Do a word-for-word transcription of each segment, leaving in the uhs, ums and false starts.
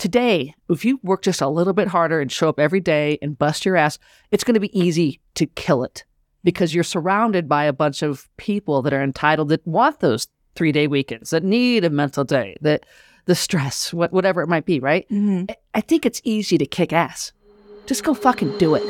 today, if you work just a little bit harder and show up every day and bust your ass, it's going to be easy to kill it because you're surrounded by a bunch of people that are entitled, that want those three-day weekends, that need a mental day, that the stress, what, whatever it might be, right? Mm-hmm. I think it's easy to kick ass. Just go fucking do it.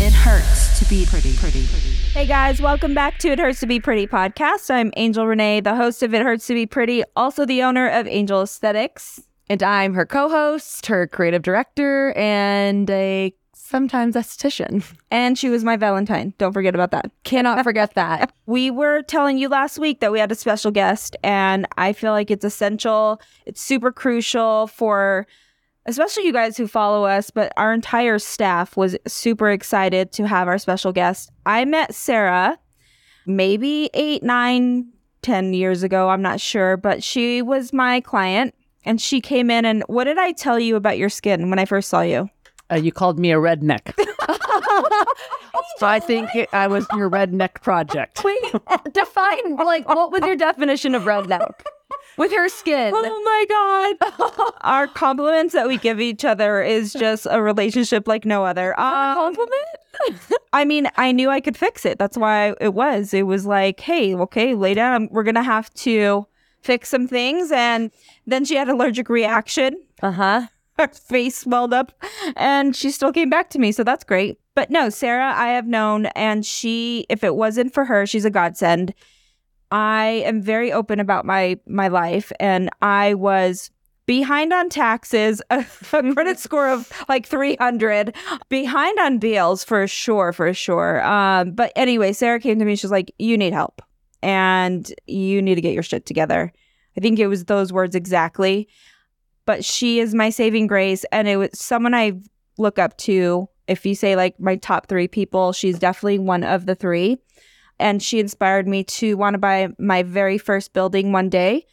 It hurts to be pretty, pretty, pretty. Hey guys, welcome back to It Hurts To Be Pretty podcast. I'm Angel Renee, the host of It Hurts To Be Pretty, also the owner of Angel Aesthetics. And I'm her co-host, her creative director, and a sometimes esthetician. And she was my Valentine. Don't forget about that. Cannot forget that. We were telling you last week that we had a special guest, and I feel like it's essential. It's super crucial for especially you guys who follow us, but our entire staff was super excited to have our special guest. I met Sarah maybe eight, nine, ten years ago. I'm not sure, but she was my client, and she came in, and what did I tell you about your skin when I first saw you? Uh, you called me a redneck. So I think it, I was your redneck project. Wait, define, like, what was your definition of redneck? With her skin. Oh my God. Our compliments that we give each other is just a relationship like no other. Um, compliment? I mean, I knew I could fix it. That's why it was. It was like, hey, okay, lay down. We're going to have to fix some things. And then she had an allergic reaction. Uh-huh. Her face swelled up and she still came back to me. So that's great. But no, Sarah, I have known, and she, if it wasn't for her, she's a godsend. I am very open about my my life, and I was behind on taxes, a, a credit score of like three hundred, behind on bills for sure, for sure. Um, but anyway, Sarah came to me. She's like, you need help and you need to get your shit together. I think it was those words exactly. But she is my saving grace, and it was someone I look up to. If you say like my top three people, she's definitely one of the three. And she inspired me to want to buy my very first building one day,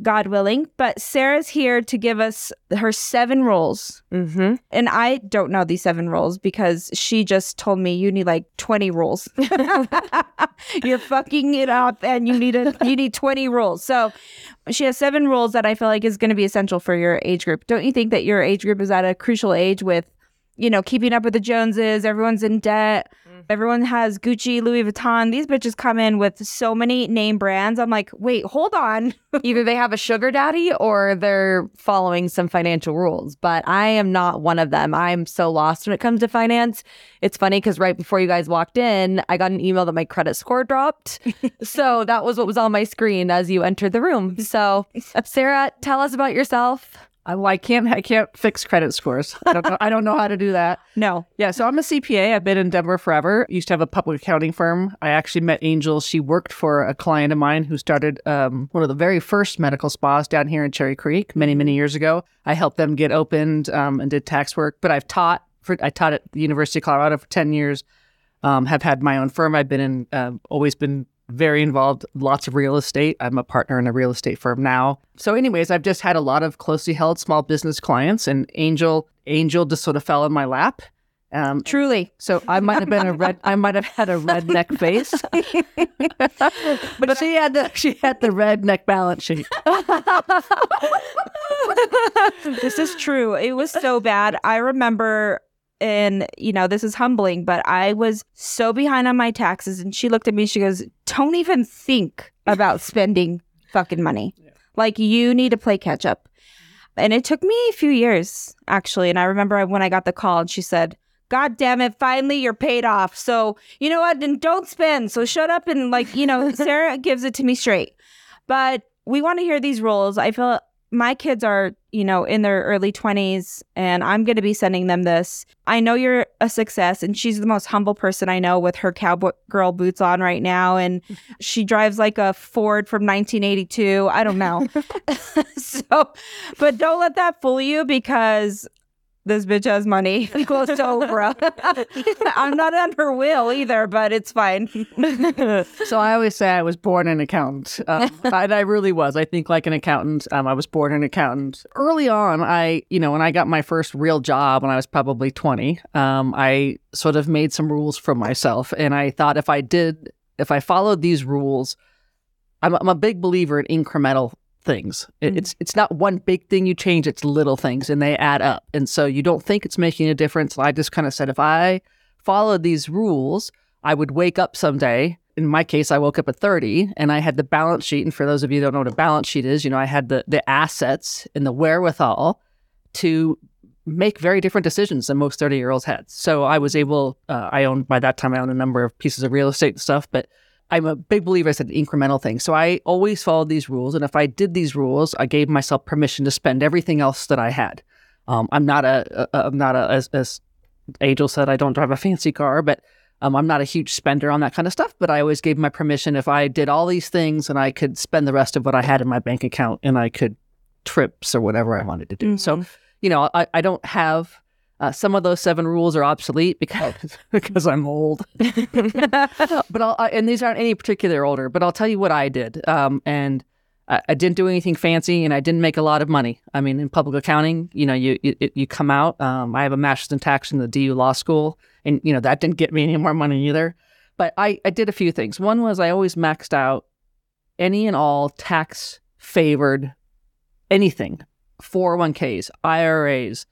God willing. But Sarah's here to give us her seven rules. Mm-hmm. And I don't know these seven rules because she just told me you need like twenty rules. You're fucking it up and you need a, you need twenty rules. So she has seven rules that I feel like is going to be essential for your age group. Don't you think that your age group is at a crucial age with, you know, keeping up with the Joneses, everyone's in debt. Everyone has Gucci, Louis Vuitton. These bitches come in with so many name brands. I'm like, wait, hold on. Either they have a sugar daddy or they're following some financial rules. But I am not one of them. I'm so lost when it comes to finance. It's funny because right before you guys walked in, I got an email that my credit score dropped. So that was what was on my screen as you entered the room. So Sarah, tell us about yourself. Well, I can't. I can't fix credit scores. I don't know. I don't know how to do that. No. Yeah. So I'm a C P A. I've been in Denver forever. Used to have a public accounting firm. I actually met Angel. She worked for a client of mine who started um, one of the very first medical spas down here in Cherry Creek many, many years ago. I helped them get opened um, and did tax work. But I've taught. For, I taught at the University of Colorado for ten years. Um, have had my own firm. I've been in. Uh, always been. Very involved, lots of real estate. I'm a partner in a real estate firm now. So anyways, I've just had a lot of closely held small business clients, and Angel Angel just sort of fell in my lap. Um, Truly. So I might have been a red. I might have had a redneck face, but, but she had the she had the redneck balance sheet. This is true. It was so bad. I remember. And, you know, this is humbling, but I was so behind on my taxes. And she looked at me, she goes, don't even think about spending fucking money. Yeah. Like, you need to play catch up. And it took me a few years, actually. And I remember when I got the call and she said, God damn it, finally you're paid off. So, you know what? And don't spend. So shut up and, like, you know, Sarah gives it to me straight. But we want to hear these rules. I feel my kids are, you know, in their early twenties, and I'm going to be sending them this. I know you're a success, and she's the most humble person I know with her cowboy girl boots on right now. And she drives like a Ford from nineteen eighty-two. I don't know. So, but don't let that fool you, because this bitch has money. Equals to Oprah. I'm not on her will either, but it's fine. So I always say I was born an accountant. Um, and I really was. I think like an accountant. Um, I was born an accountant. Early on, I, you know, when I got my first real job when I was probably twenty, um, I sort of made some rules for myself. And I thought if I did if I followed these rules, I'm, I'm a big believer in incremental things. It, mm-hmm. It's it's not one big thing you change, it's little things and they add up. And so you don't think it's making a difference. I just kind of said, if I followed these rules, I would wake up someday. In my case, I woke up at thirty and I had the balance sheet. And for those of you who don't know what a balance sheet is, you know, I had the the assets and the wherewithal to make very different decisions than most thirty-year-olds had. So I was able, uh, I owned, by that time, I owned a number of pieces of real estate and stuff, but I'm a big believer, I said, incremental things. So I always followed these rules. And if I did these rules, I gave myself permission to spend everything else that I had. Um, I'm not a, a, I'm not a, as, as Angel said, I don't drive a fancy car, but um, I'm not a huge spender on that kind of stuff. But I always gave my permission if I did all these things and I could spend the rest of what I had in my bank account and I could trips or whatever I wanted to do. Mm-hmm. So you know, I, I don't have, uh, some of those seven rules are obsolete because because I'm old. but I'll, I, And these aren't any particular older, but I'll tell you what I did. Um, and I, I didn't do anything fancy and I didn't make a lot of money. I mean, in public accounting, you know, you you, you come out. Um, I have a master's in tax in the D U law school. And, you know, that didn't get me any more money either. But I, I did a few things. One was I always maxed out any and all tax favored anything. four oh one k's, I R As,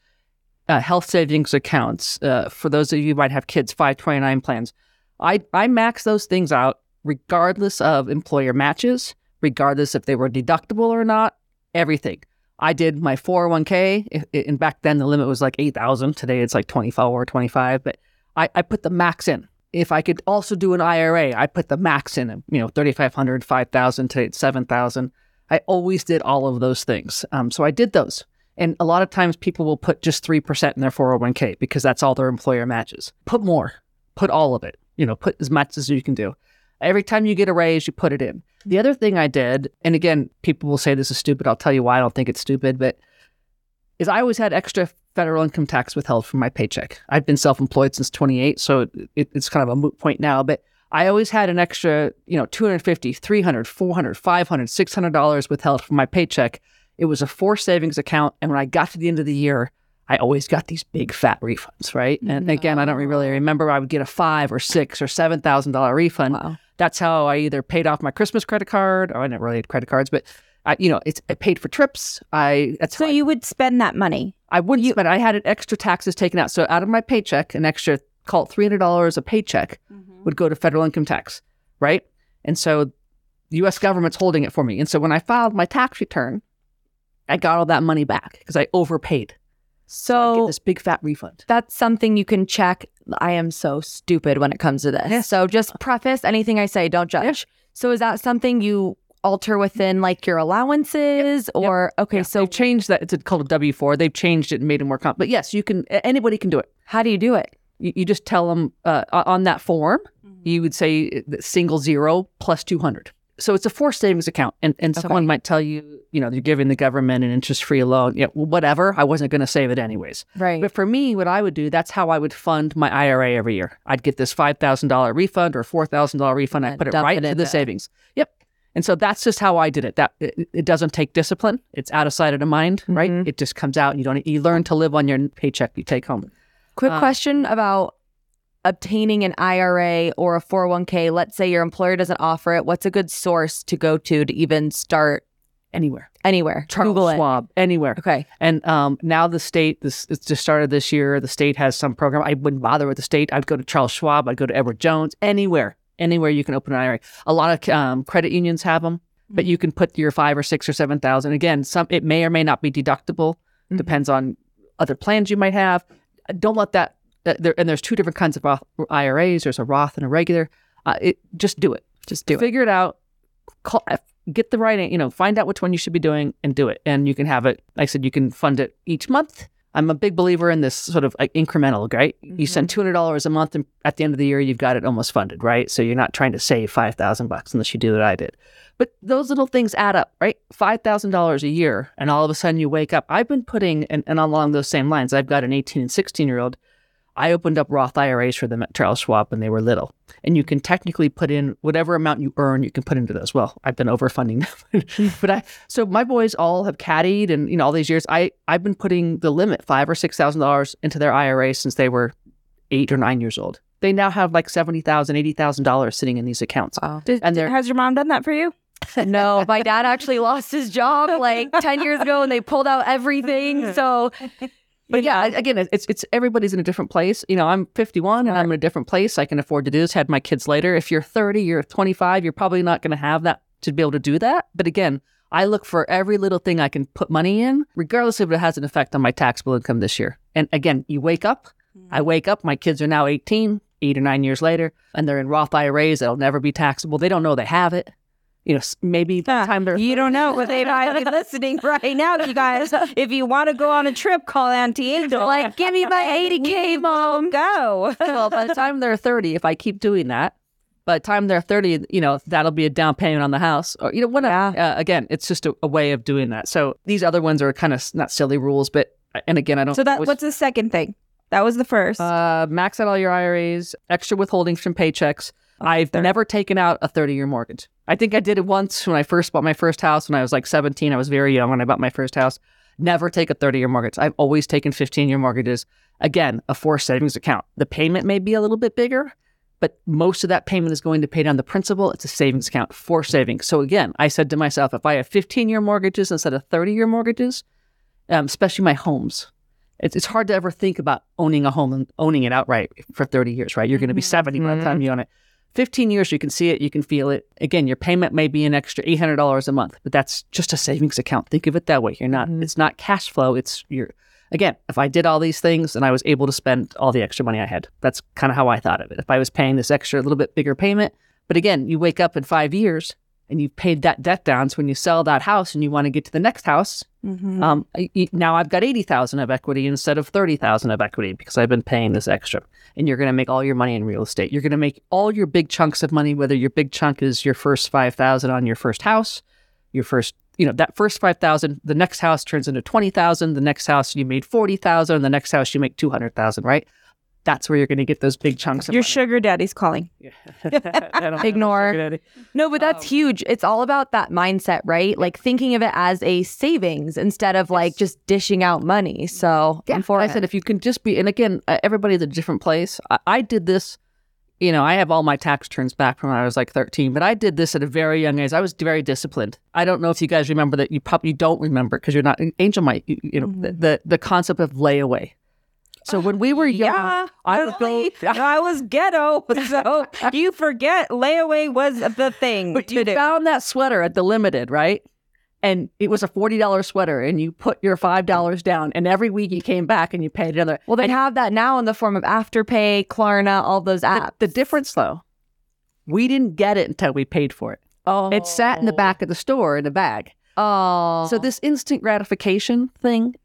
uh, health savings accounts. Uh, for those of you who might have kids, five twenty-nine plans. I, I max those things out regardless of employer matches, regardless if they were deductible or not, everything. I did my four oh one k, and back then the limit was like eight thousand. Today it's like twenty-four or twenty-five, but I, I put the max in. If I could also do an I R A, I put the max in, you know, thirty-five hundred, five thousand, today it's seven thousand. I always did all of those things. Um, so I did those. And a lot of times people will put just three percent in their four oh one k because that's all their employer matches. Put more. Put all of it. You know, put as much as you can do. Every time you get a raise, you put it in. The other thing I did, and again, people will say this is stupid. I'll tell you why I don't think it's stupid, but is I always had extra federal income tax withheld from my paycheck. I've been self-employed since twenty-eight, so it, it, it's kind of a moot point now, but I always had an extra, you know, two hundred fifty dollars, three hundred dollars, four hundred dollars, five hundred dollars, six hundred dollars withheld from my paycheck. It was a forced savings account. And when I got to the end of the year, I always got these big fat refunds, right? And no. again, I don't really remember. I would get a five or six or seven thousand dollars refund. Wow. That's how I either paid off my Christmas credit card, or I never really had credit cards, but I, you know, it's I paid for trips. I that's So how you I, would spend that money? I wouldn't you, spend it. I had extra taxes taken out. So out of my paycheck, an extra, call it three hundred dollars a paycheck, mm-hmm. would go to federal income tax, right? And so the U S government's holding it for me. And so when I filed my tax return, I got all that money back because I overpaid. So, so I get this big fat refund. That's something you can check. I am so stupid when it comes to this. Yeah. So just preface anything I say, don't judge. Yeah. So is that something you alter within like your allowances? Yep. Or yep. Okay, yeah. So they've changed that. It's called a W four. They've changed it and made it more complex. But yes, you can. Anybody can do it. How do you do it? You just tell them uh, on that form, mm-hmm. you would say single zero plus two hundred. So it's a forced savings account. And, and okay. someone might tell you, you know, you're giving the government an interest-free loan. Yeah, well, whatever. I wasn't going to save it anyways. Right. But for me, what I would do, that's how I would fund my I R A every year. I'd get this five thousand dollars refund or four thousand dollars refund. I'd put it right into the savings. Yep. And so that's just how I did it. That It, it doesn't take discipline. It's out of sight, out of mind, mm-hmm. right? It just comes out. And you don't. You learn to live on your paycheck you take home. Quick question uh, about obtaining an I R A or a four oh one k. Let's say your employer doesn't offer it. What's a good source to go to to even start? Anywhere. Anywhere. Charles Schwab. Anywhere. Okay. And um, now the state, this it's just started this year. The state has some program. I wouldn't bother with the state. I'd go to Charles Schwab. I'd go to Edward Jones. Anywhere. Anywhere you can open an I R A. A lot of um, credit unions have them, mm-hmm. but you can put your five or six or seven thousand. Again, some it may or may not be deductible. Mm-hmm. Depends on other plans you might have. Don't let that, uh, there, and there's two different kinds of Roth, I R As. There's a Roth and a regular. Uh, it, just do it. Just do Figure it. Figure it out. Call, get the right, you know, find out which one you should be doing and do it. And you can have it, like I said, you can fund it each month. I'm a big believer in this sort of like incremental, right? Mm-hmm. You send two hundred dollars a month and at the end of the year, you've got it almost funded, right? So you're not trying to save five thousand bucks unless you do what I did. But those little things add up, right? five thousand dollars a year and all of a sudden you wake up. I've been putting, and, and along those same lines, I've got an eighteen and sixteen year old. I opened up Roth I R As for them at Charles Schwab when they were little. And you can technically put in whatever amount you earn, you can put into those. Well, I've been overfunding them. but I, so my boys all have caddied and, you know, all these years, I, I've been putting the limit five or six thousand dollars into their I R A since they were eight or nine years old. They now have like seventy thousand dollars, eighty thousand dollars sitting in these accounts. Wow. Did, and has your mom done that for you? No, my dad actually lost his job like ten years ago and they pulled out everything. So, but yeah, again, it's it's everybody's in a different place. You know, I'm fifty-one and I'm in a different place. I can afford to do this, had my kids later. If you're thirty, you're twenty-five, you're probably not going to have that to be able to do that. But again, I look for every little thing I can put money in, regardless if it has an effect on my taxable income this year. And again, you wake up, I wake up, my kids are now eighteen, eight or nine years later, and they're in Roth I R As that'll never be taxable. They don't know they have it. You know, maybe the time they're... You don't know what they might be listening right now, you guys. If you want to go on a trip, call Auntie Angel. Like, give me my eighty K, Mom. Go. Well, by the time they're thirty, if I keep doing that, by the time they're thirty, you know, that'll be a down payment on the house. Or, you know, what? Yeah. Uh, again, it's just a, a way of doing that. So these other ones are kind of not silly rules, but... And again, I don't... So that always... what's the second thing? That was the first. Uh, max out all your I R As, extra withholdings from paychecks. I've thirty. Never taken out a thirty-year mortgage. I think I did it once when I first bought my first house when I was like seventeen. I was very young when I bought my first house. Never take a thirty-year mortgage. I've always taken fifteen-year mortgages. Again, a forced savings account. The payment may be a little bit bigger, but most of that payment is going to pay down the principal. It's a savings account for savings. So again, I said to myself, if I have fifteen-year mortgages instead of thirty-year mortgages, um, especially my homes, It's it's hard to ever think about owning a home and owning it outright for thirty years, right? You're going to be seventy mm-hmm. by the time you own it. fifteen years, you can see it, you can feel it. Again, your payment may be an extra eight hundred dollars a month, but that's just a savings account. Think of it that way. You're not. Mm-hmm. It's not cash flow. It's your. Again, if I did all these things and I was able to spend all the extra money I had, that's kind of how I thought of it. If I was paying this extra, a little bit bigger payment, but again, you wake up in five years. And you've paid that debt down. So when you sell that house and you want to get to the next house, mm-hmm. um, now I've got eighty thousand dollars of equity instead of thirty thousand dollars of equity because I've been paying this extra. And you're going to make all your money in real estate. You're going to make all your big chunks of money, whether your big chunk is your first five thousand dollars on your first house, your first, you know, that first five thousand dollars, the next house turns into twenty thousand dollars, the next house you made forty thousand dollars, the next house you make two hundred thousand dollars, right? That's where you're going to get those big chunks of Your money. Sugar daddy's calling. Yeah. Ignore. No, but that's um, huge. It's all about that mindset, right? Like thinking of it as a savings instead of yes. like just dishing out money. So yeah. I said, if you can just be, and again, everybody's a different place. I, I did this, you know, I have all my tax returns back from when I was like thirteen, but I did this at a very young age. I was very disciplined. I don't know if you guys remember that. You probably don't remember because you're not, Angel might, you, you know, mm-hmm. the, the, the concept of layaway. So when we were young, yeah, I would really, go. I was ghetto, so you forget layaway was the thing. But you do. Found that sweater at the Limited, right? And it was a forty dollars sweater, and you put your five dollars down, and every week you came back and you paid another. Well, they and have that now in the form of Afterpay, Klarna, all those apps. The, the difference, though, we didn't get it until we paid for it. Oh, it sat in the back of the store in a bag. Oh, so this instant gratification thing.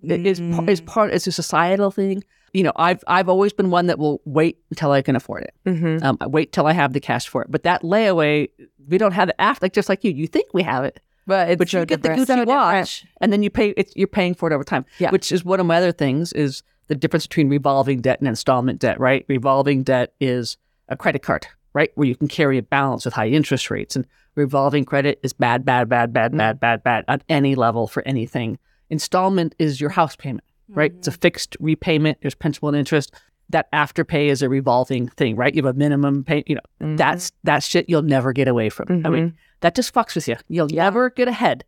It is is part it's a societal thing. You know, I've I've always been one that will wait until I can afford it. Mm-hmm. Um, I wait till I have the cash for it. But that layaway, we don't have it after. Like just like you, you think we have it, but it's but so you get different. The Gucci so watch, different. And then you pay. It's, you're paying for it over time. Yeah. Which is one of my other things is the difference between revolving debt and installment debt. Right, revolving debt is a credit card, right, where you can carry a balance with high interest rates, and revolving credit is bad, bad, bad, bad, mm-hmm. bad, bad, bad on any level for anything. Installment is your house payment, right? Mm-hmm. It's a fixed repayment. There's principal and interest. That afterpay is a revolving thing, right? You have a minimum pay. You know, mm-hmm. that's that shit you'll never get away from. Mm-hmm. I mean, that just fucks with you. You'll yeah. never get ahead.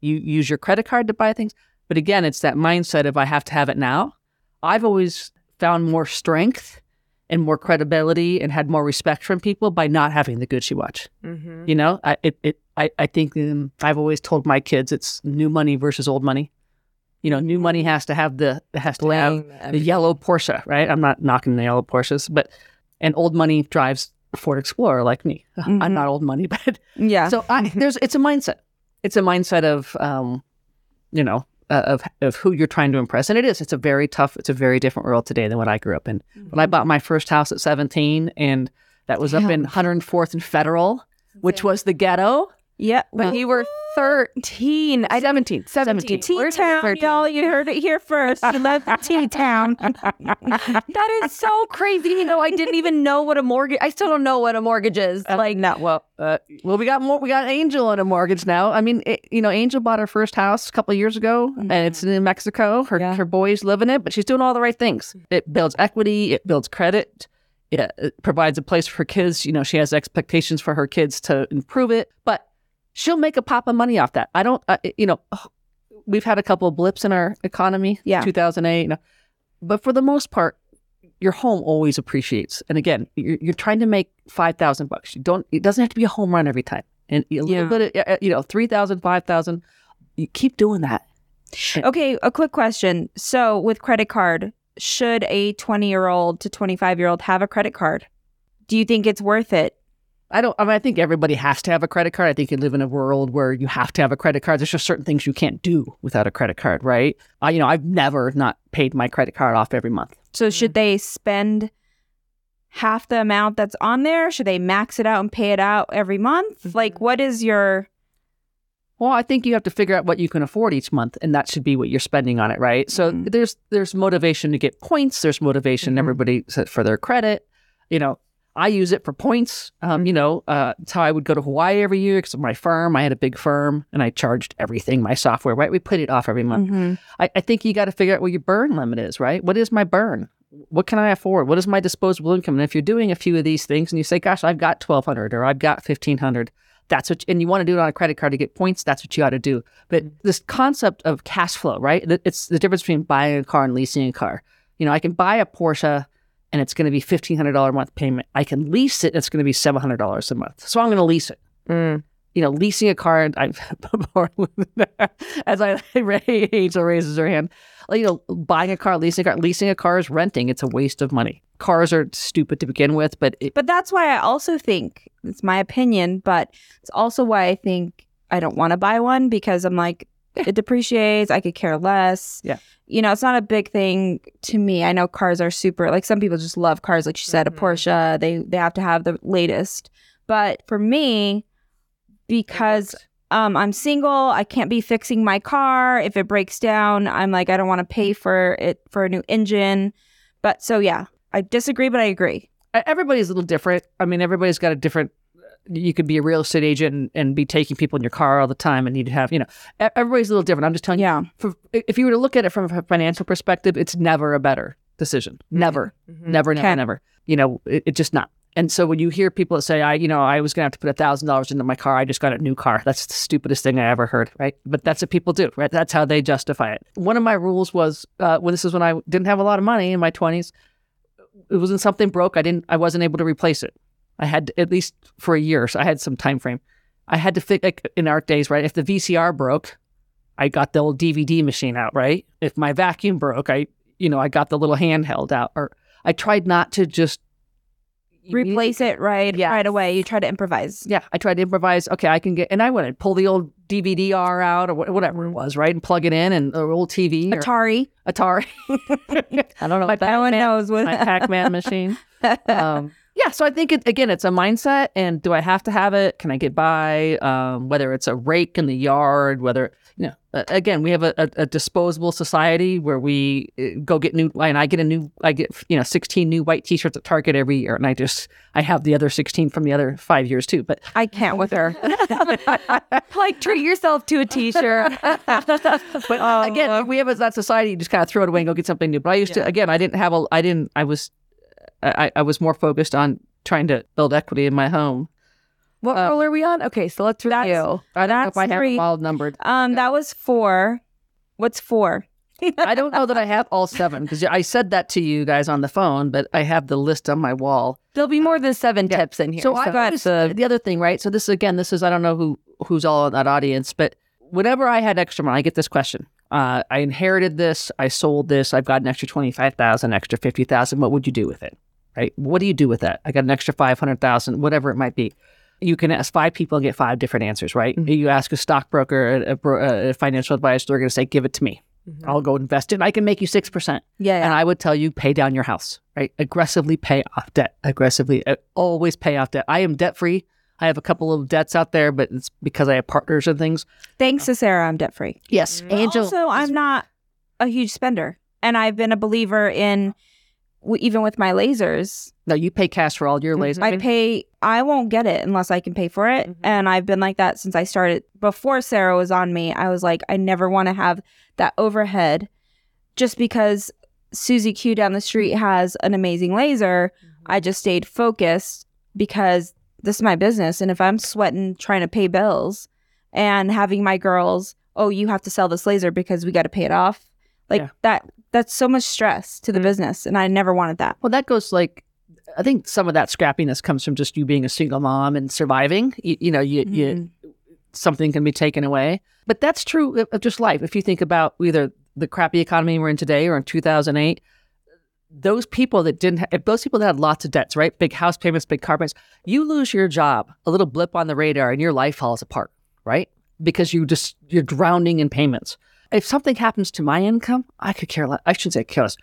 You use your credit card to buy things. But again, it's that mindset of I have to have it now. I've always found more strength and more credibility and had more respect from people by not having the Gucci watch. Mm-hmm. You know, I it, it I, I think um, I've always told my kids it's new money versus old money. You know, new money has to have the has to have the yellow Porsche, right? I'm not knocking the yellow Porsches, but and old money drives a Ford Explorer like me. Mm-hmm. I'm not old money, but yeah. So I, there's it's a mindset. It's a mindset of um, you know, uh, of of who you're trying to impress, and it is. It's a very tough. It's a very different world today than what I grew up in. Mm-hmm. When I bought my first house at seventeen, and that was Damn. up in one hundred fourth and Federal, which Damn. was the ghetto. Yeah, when well, you were thirteen, I seventeen, seventeen, T-town, y'all. You heard it here first. I love T-town. That is so crazy. You know, I didn't even know what a mortgage. I still don't know what a mortgage is. Uh, like, no, well, uh, well, we got more. We got Angel on a mortgage now. I mean, it, you know, Angel bought her first house a couple of years ago, mm-hmm. and it's in New Mexico. Her yeah. her boys live in it, but she's doing all the right things. It builds equity. It builds credit. it provides a place for kids. You know, she has expectations for her kids to improve it, but she'll make a pop of money off that. I don't, uh, you know, we've had a couple of blips in our economy, yeah. two thousand eight, you know, but for the most part, your home always appreciates. And again, you're, you're trying to make five thousand bucks. You don't, it doesn't have to be a home run every time. And a little yeah. bit, of, you know, three thousand, five thousand, you keep doing that. Okay. A quick question. So with credit card, should a twenty year old to twenty-five year old have a credit card? Do you think it's worth it? I don't, I mean, I think everybody has to have a credit card. I think you live in a world where you have to have a credit card. There's just certain things you can't do without a credit card, right? Uh, you know, I've never not paid my credit card off every month. So should they spend half the amount that's on there? Should they max it out and pay it out every month? Like, what is your... Well, I think you have to figure out what you can afford each month, and that should be what you're spending on it, right? So mm-hmm. there's there's motivation to get points. There's motivation, mm-hmm. everybody for their credit. You know, I use it for points. Um, you know, uh, it's how I would go to Hawaii every year because of my firm. I had a big firm, and I charged everything, my software, right? We put it off every month. Mm-hmm. I, I think you got to figure out what your burn limit is, right? What is my burn? What can I afford? What is my disposable income? And if you're doing a few of these things and you say, gosh, I've got twelve hundred dollars or I've got fifteen hundred dollars, That's what, and you want to do it on a credit card to get points. That's what you ought to do. But this concept of cash flow, right? It's the difference between buying a car and leasing a car. You know, I can buy a Porsche and it's going to be fifteen hundred dollars a month payment. I can lease it and it's going to be seven hundred dollars a month. So I'm going to lease it. Mm. You know, leasing a car, and I'm bored with that. As I, Angel raises her hand. Like, you know, buying a car, leasing a car, leasing a car is renting. It's a waste of money. Cars are stupid to begin with, but it- but that's why I also think, it's my opinion, but it's also why I think I don't want to buy one, because I'm like, yeah. it depreciates, I could care less. Yeah, you know, it's not a big thing to me. I know cars are super, like, some people just love cars, like she said, mm-hmm. a Porsche, they they have to have the latest. But for me, because um, I'm single, I can't be fixing my car. If it breaks down, I'm like, I don't want to pay for it, for a new engine. But so yeah, I disagree, but I agree. Everybody's a little different. I mean, everybody's got a different... You could be a real estate agent and, and be taking people in your car all the time, and you'd have, you know... Everybody's a little different. I'm just telling yeah. you, for, if you were to look at it from a financial perspective, it's never a better decision. Never. Mm-hmm. Never, never, Can. never. You know, it's it just not. And so when you hear people that say, I, you know, I was going to have to put one thousand dollars into my car, I just got a new car. That's the stupidest thing I ever heard, right? But that's what people do, right? That's how they justify it. One of my rules was, uh, well, this is when I didn't have a lot of money in my twenties, it wasn't something broke. I didn't. I wasn't able to replace it. I had to, at least for a year. So I had some time frame. I had to think, like in our days, right? If the V C R broke, I got the old D V D machine out, right? If my vacuum broke, I, you know, I got the little handheld out. Or I tried not to just replace it right yeah. right away. You try to improvise. Yeah, I tried to improvise. Okay, I can get, and I wouldn't pull the old D V D R out or whatever it was, right, and plug it in, and or old T V, Atari, or, Atari. I don't know. My no one knows what my Pac-Man machine. Um, yeah, so I think it, again, it's a mindset. And do I have to have it? Can I get by? Um, whether it's a rake in the yard, whether you know, uh, again, we have a, a, a disposable society where we uh, go get new. And I get a new, I get you know, sixteen new white T-shirts at Target every year, and I just I have the other sixteen from the other five years too. But I can't with her. Like, treat yourself to a T-shirt. But uh, again, we have a, that society. You just kind of throw it away and go get something new. But I used yeah. to. Again, I didn't have a. I didn't. I was. I, I was more focused on trying to build equity in my home. What um, role are we on? Okay, so let's review. That's, I don't that's know if I three. have them all numbered. Um, yeah. That was four. What's four? I don't know that I have all seven, because I said that to you guys on the phone, but I have the list on my wall. There'll be more than seven yeah. tips in here. So, so I got the, the other thing, right? So this, again, this is, I don't know who who's all in that audience, but whenever I had extra money, I get this question. Uh, I inherited this. I sold this. I've got an extra twenty-five thousand dollars, extra fifty thousand dollars. What would you do with it? Right? What do you do with that? I got an extra five hundred thousand dollars, whatever it might be. You can ask five people and get five different answers, right? Mm-hmm. You ask a stockbroker, a, a, a financial advisor, they're going to say, give it to me. Mm-hmm. I'll go invest it. And I can make you six percent. Yeah, yeah. And I would tell you, pay down your house, right? Aggressively pay off debt. Aggressively, uh, always pay off debt. I am debt free. I have a couple of debts out there, but it's because I have partners and things. Thanks to Sarah, I'm debt free. Yes. Mm-hmm. Angel. Also, I'm not a huge spender. And I've been a believer in, even with my lasers. No, you pay cash for all your lasers. I pay, I won't get it unless I can pay for it. Mm-hmm. And I've been like that since I started. Before Sarah was on me, I was like, I never want to have that overhead just because Susie Q down the street has an amazing laser. Mm-hmm. I just stayed focused because this is my business. And if I'm sweating trying to pay bills and having my girls, oh, you have to sell this laser because we got to pay it off. Like yeah. that, that's so much stress to the business. And I never wanted that. Well, that goes like, I think some of that scrappiness comes from just you being a single mom and surviving. You, you know, you, mm-hmm. you something can be taken away. But that's true of just life. If you think about either the crappy economy we're in today or in two thousand eight, those people that didn't, ha- those people that had lots of debts, right? Big house payments, big car payments. You lose your job, a little blip on the radar, and your life falls apart, right? Because you just you're drowning in payments. If something happens to my income, I could care less. I shouldn't say care less.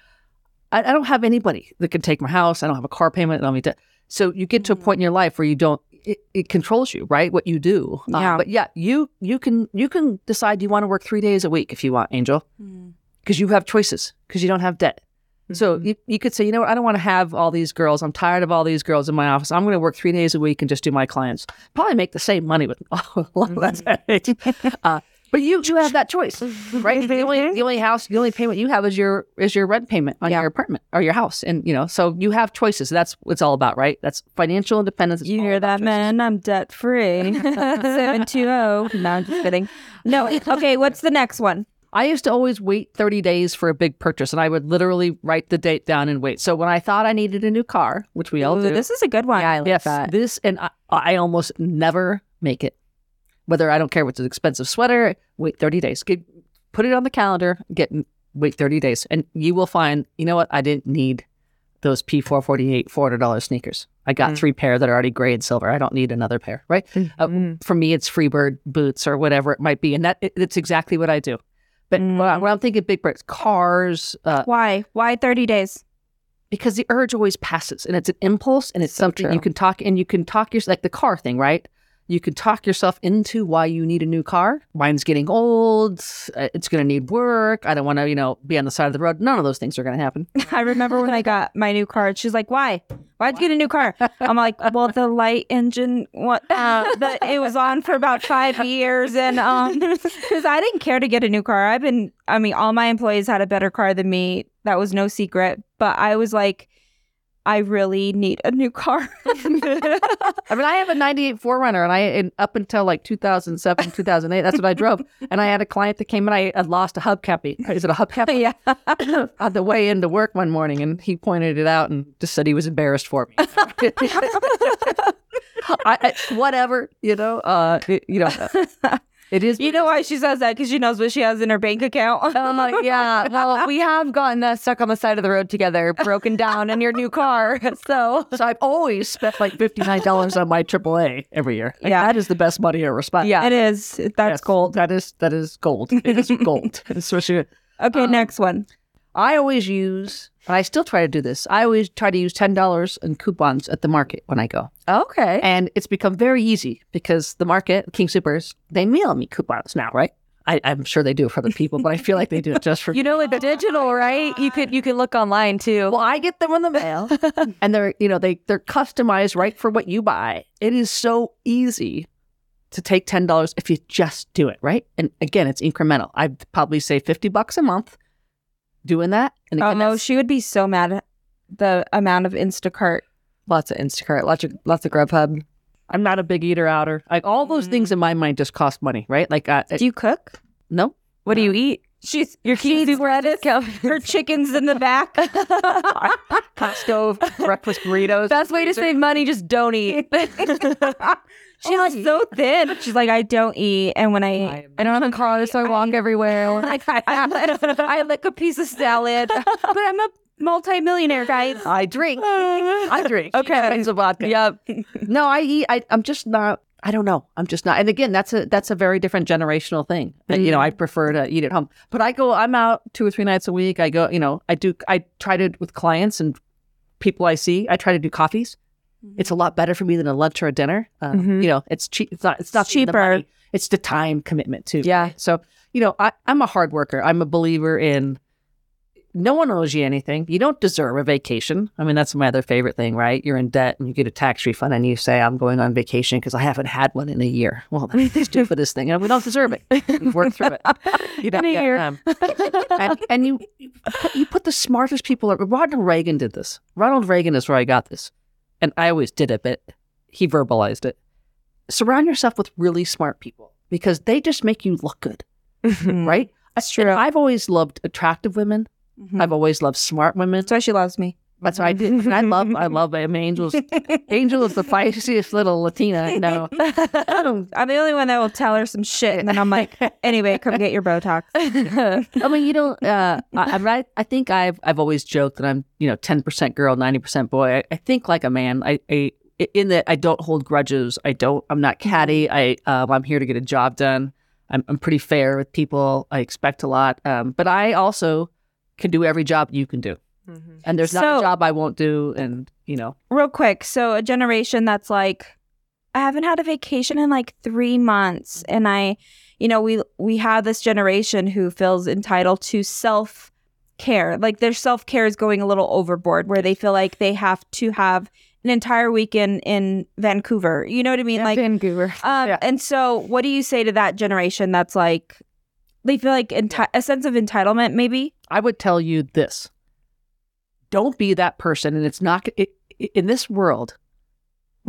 I, I don't have anybody that can take my house. I don't have a car payment. I don't have debt. So you get to a point in your life where you don't. It, it controls you, right? What you do. Yeah. Um, but yeah, you you can you can decide you want to work three days a week if you want, Angel, because mm. you have choices. Because you don't have debt. Mm-hmm. So you, you could say, you know what? I don't want to have all these girls. I'm tired of all these girls in my office. I'm going to work three days a week and just do my clients. Probably make the same money with oh, mm-hmm. uh, But you you have that choice, right? the only the only house, the only payment you have is your is your rent payment on yeah. your apartment or your house, and you know, so you have choices. That's what it's all about, right? That's financial independence. It's you hear that, choices. Man? I'm debt free. Seven two zero. No, I'm just kidding. No, okay. What's the next one? I used to always wait thirty days for a big purchase, and I would literally write the date down and wait. So when I thought I needed a new car, which we all Ooh, do. This is a good one. Yeah, I like yes, that. This, and I, I almost never make it. Whether I don't care what's an expensive sweater, wait thirty days. Get, put it on the calendar, get wait thirty days, and you will find, you know what? I didn't need those P four forty-eight four hundred dollars sneakers. I got mm-hmm. three pair that are already gray and silver. I don't need another pair, right? Mm-hmm. Uh, for me, it's Freebird boots or whatever it might be, and that it, it's exactly what I do. But mm. when, I, when I'm thinking big breaks, cars. Uh, Why? Why thirty days? Because the urge always passes, and it's an impulse, and it's so something true. you can talk, and you can talk yourself, like the car thing, right? You can talk yourself into why you need a new car. Mine's getting old. It's going to need work. I don't want to, you know, be on the side of the road. None of those things are going to happen. I remember when I got my new car. She's like, "Why? Why'd you get a new car?" I'm like, "Well, the light engine, what? Uh, the, it was on for about five years, and um, because I didn't care to get a new car. I've been, I mean, all my employees had a better car than me. That was no secret. But I was like." I really need a new car. I mean, I have a ninety-eight Forerunner, and I and up until like two thousand seven, two thousand eight, that's what I drove. And I had a client that came in, I had lost a hubcap. Is it a hubcap? Yeah. On the way into work one morning, and he pointed it out and just said he was embarrassed for me. I, I, whatever, you know, uh, it, you know. Uh, It is. You know why she says that? Because she knows what she has in her bank account. I'm like, yeah, well, we have gotten uh, stuck on the side of the road together, broken down in your new car. So so I've always spent like fifty-nine dollars on my triple A every year. Like, yeah. That is the best money ever spent. Yeah, it is. That's yes, gold. That is that is gold. It is gold. Especially. Okay, um, next one. I always use, and I still try to do this, I always try to use ten dollars in coupons at the market when I go. Okay. And it's become very easy because the market, King Supers, they mail me coupons now, right? I, I'm sure they do it for other people, but I feel like they do it just for you know, it's digital, right? You could you can look online too. Well, I get them in the mail, and they're you know they they're customized right for what you buy. It is so easy to take ten dollars if you just do it, right? And again, it's incremental. I'd probably say fifty bucks a month. Doing that, and again, oh no, she would be so mad at the amount of Instacart, lots of Instacart, lots of lots of Grubhub. I'm not a big eater outer. Like all those mm. things in my mind just cost money, right? Like, uh, do you cook? No. What no. do you eat? She's your cheese breaded. Her chicken's in the back. Costco breakfast burritos. Best way to save money: just don't eat. She's oh, so thin. She's like, I don't eat, and when I eat, I don't have a car, so I walk I, everywhere. I, I, I, I lick a piece of salad, but I'm a multi-millionaire, guys. I drink. I drink. Okay, it's a vodka. Yep. No, I eat. I, I'm just not. I don't know. I'm just not. And again, that's a that's a very different generational thing. Mm-hmm. You know, I prefer to eat at home, but I go. I'm out two or three nights a week. I go. You know, I do. I try to with clients and people I see. I try to do coffees. It's a lot better for me than a lunch or a dinner. Uh, mm-hmm. You know, it's cheap. It's not. It's not cheaper. The money. It's the time commitment too. Yeah. So you know, I, I'm a hard worker. I'm a believer in no one owes you anything. You don't deserve a vacation. I mean, that's my other favorite thing, right? You're in debt and you get a tax refund and you say, "I'm going on vacation because I haven't had one in a year." Well, that's the stupidest thing. And we don't deserve it. We've worked through it. You don't in a get, year. Um, and, and you you put, you put the smartest people. Ronald Reagan did this. Ronald Reagan is where I got this. and I always did it, but he verbalized it. Surround yourself with really smart people because they just make you look good, mm-hmm. right? That's true. I've always loved attractive women. Mm-hmm. I've always loved smart women. That's why she loves me. That's what I did. And I love, I love, I mean, Angel's, Angel is the feistiest little Latina, you know. I'm the only one that will tell her some shit. And then I'm like, anyway, come get your Botox. I mean, you know, uh, I, I, I think I've I've always joked that I'm, you know, ten percent girl, ninety percent boy. I, I think like a man. I, I in that I don't hold grudges. I don't, I'm not catty. I, uh, I'm here to get a job done. I'm, I'm pretty fair with people. I expect a lot. Um, but I also can do every job you can do. Mm-hmm. And there's so, not a job I won't do, and you know. Real quick, so a generation that's like, I haven't had a vacation in like three months, and I, you know, we we have this generation who feels entitled to self care, like their self care is going a little overboard, where they feel like they have to have an entire weekend in Vancouver. You know what I mean, yeah, like Vancouver. Um, yeah. And so, what do you say to that generation that's like, they feel like enti- a sense of entitlement? Maybe I would tell you this. Don't be that person. And it's not it, in this world.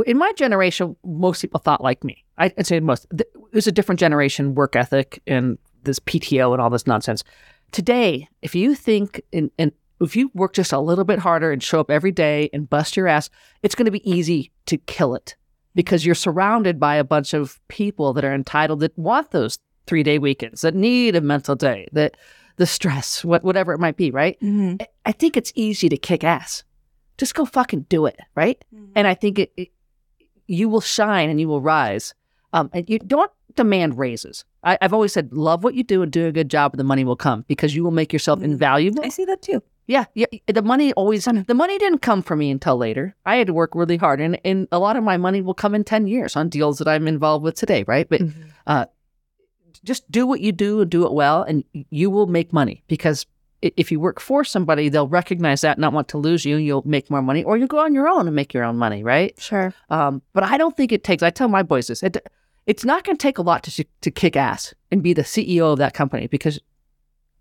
In my generation, most people thought like me. I, I'd say most. It was a different generation, work ethic and this P T O and all this nonsense. Today, if you think and, and if you work just a little bit harder and show up every day and bust your ass, it's going to be easy to kill it because you're surrounded by a bunch of people that are entitled, that want those three day weekends, that need a mental day, that the stress, what, whatever it might be, right? Mm-hmm. I think it's easy to kick ass. Just go fucking do it, right? Mm-hmm. And I think it, it, you will shine and you will rise. Um, and you don't demand raises. I, I've always said, love what you do and do a good job and the money will come because you will make yourself mm-hmm. invaluable. I see that too. Yeah, yeah. The money always, the money didn't come for me until later. I had to work really hard and, and a lot of my money will come in ten years on deals that I'm involved with today, right? But, mm-hmm. uh, just do what you do and do it well, and you will make money because if you work for somebody, they'll recognize that and not want to lose you, and you'll make more money, or you'll go on your own and make your own money, right? Sure. Um, but I don't think it takes, I tell my boys this, it, it's not going to take a lot to to kick ass and be the C E O of that company because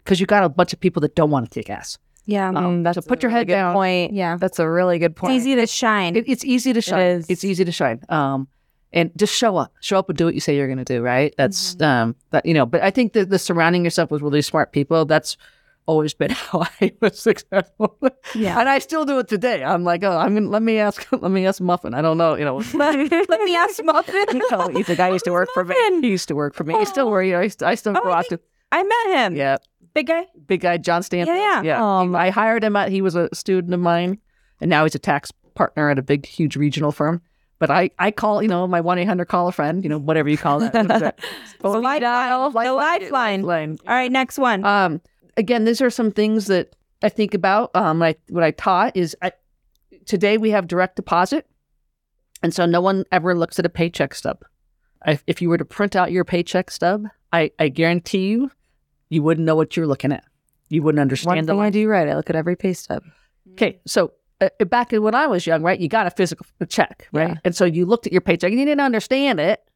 because you got a bunch of people that don't want to kick ass. Yeah. Um, that's so put your really head down. Point. Yeah. That's a really good point. It's easy to shine. It, it's easy to shine. It is. It's easy to shine. Um, And just show up, show up and do what you say you're going to do, right? That's mm-hmm. um, that you know. But I think that the surrounding yourself with really smart people—that's always been how I was successful. Yeah, and I still do it today. I'm like, oh, I'm gonna let me ask, let me ask Muffin. I don't know, you know. let, let me ask Muffin. You know, he's a guy who used to work for me. He used to work for me. Oh. He still works. You know, I still, I still oh, go I out to. I met him. Yeah, big guy. Big guy, John Stanton. Yeah, yeah. yeah. Um, I hired him at. He was a student of mine, and now he's a tax partner at a big, huge regional firm. But I, I call, you know, my one eight hundred call a friend, you know, whatever you call that. that? The lifeline. Lifeline. Lifeline. All right, next one. Um, again, these are some things that I think about. Um, I, what I taught is I, today we have direct deposit. And so no one ever looks at a paycheck stub. I, if you were to print out your paycheck stub, I, I guarantee you, you wouldn't know what you're looking at. You wouldn't understand. One thing I do right, I look at every pay stub. Okay, so. Uh, back when I was young, right, you got a physical check, right? Yeah. And so you looked at your paycheck and you didn't understand it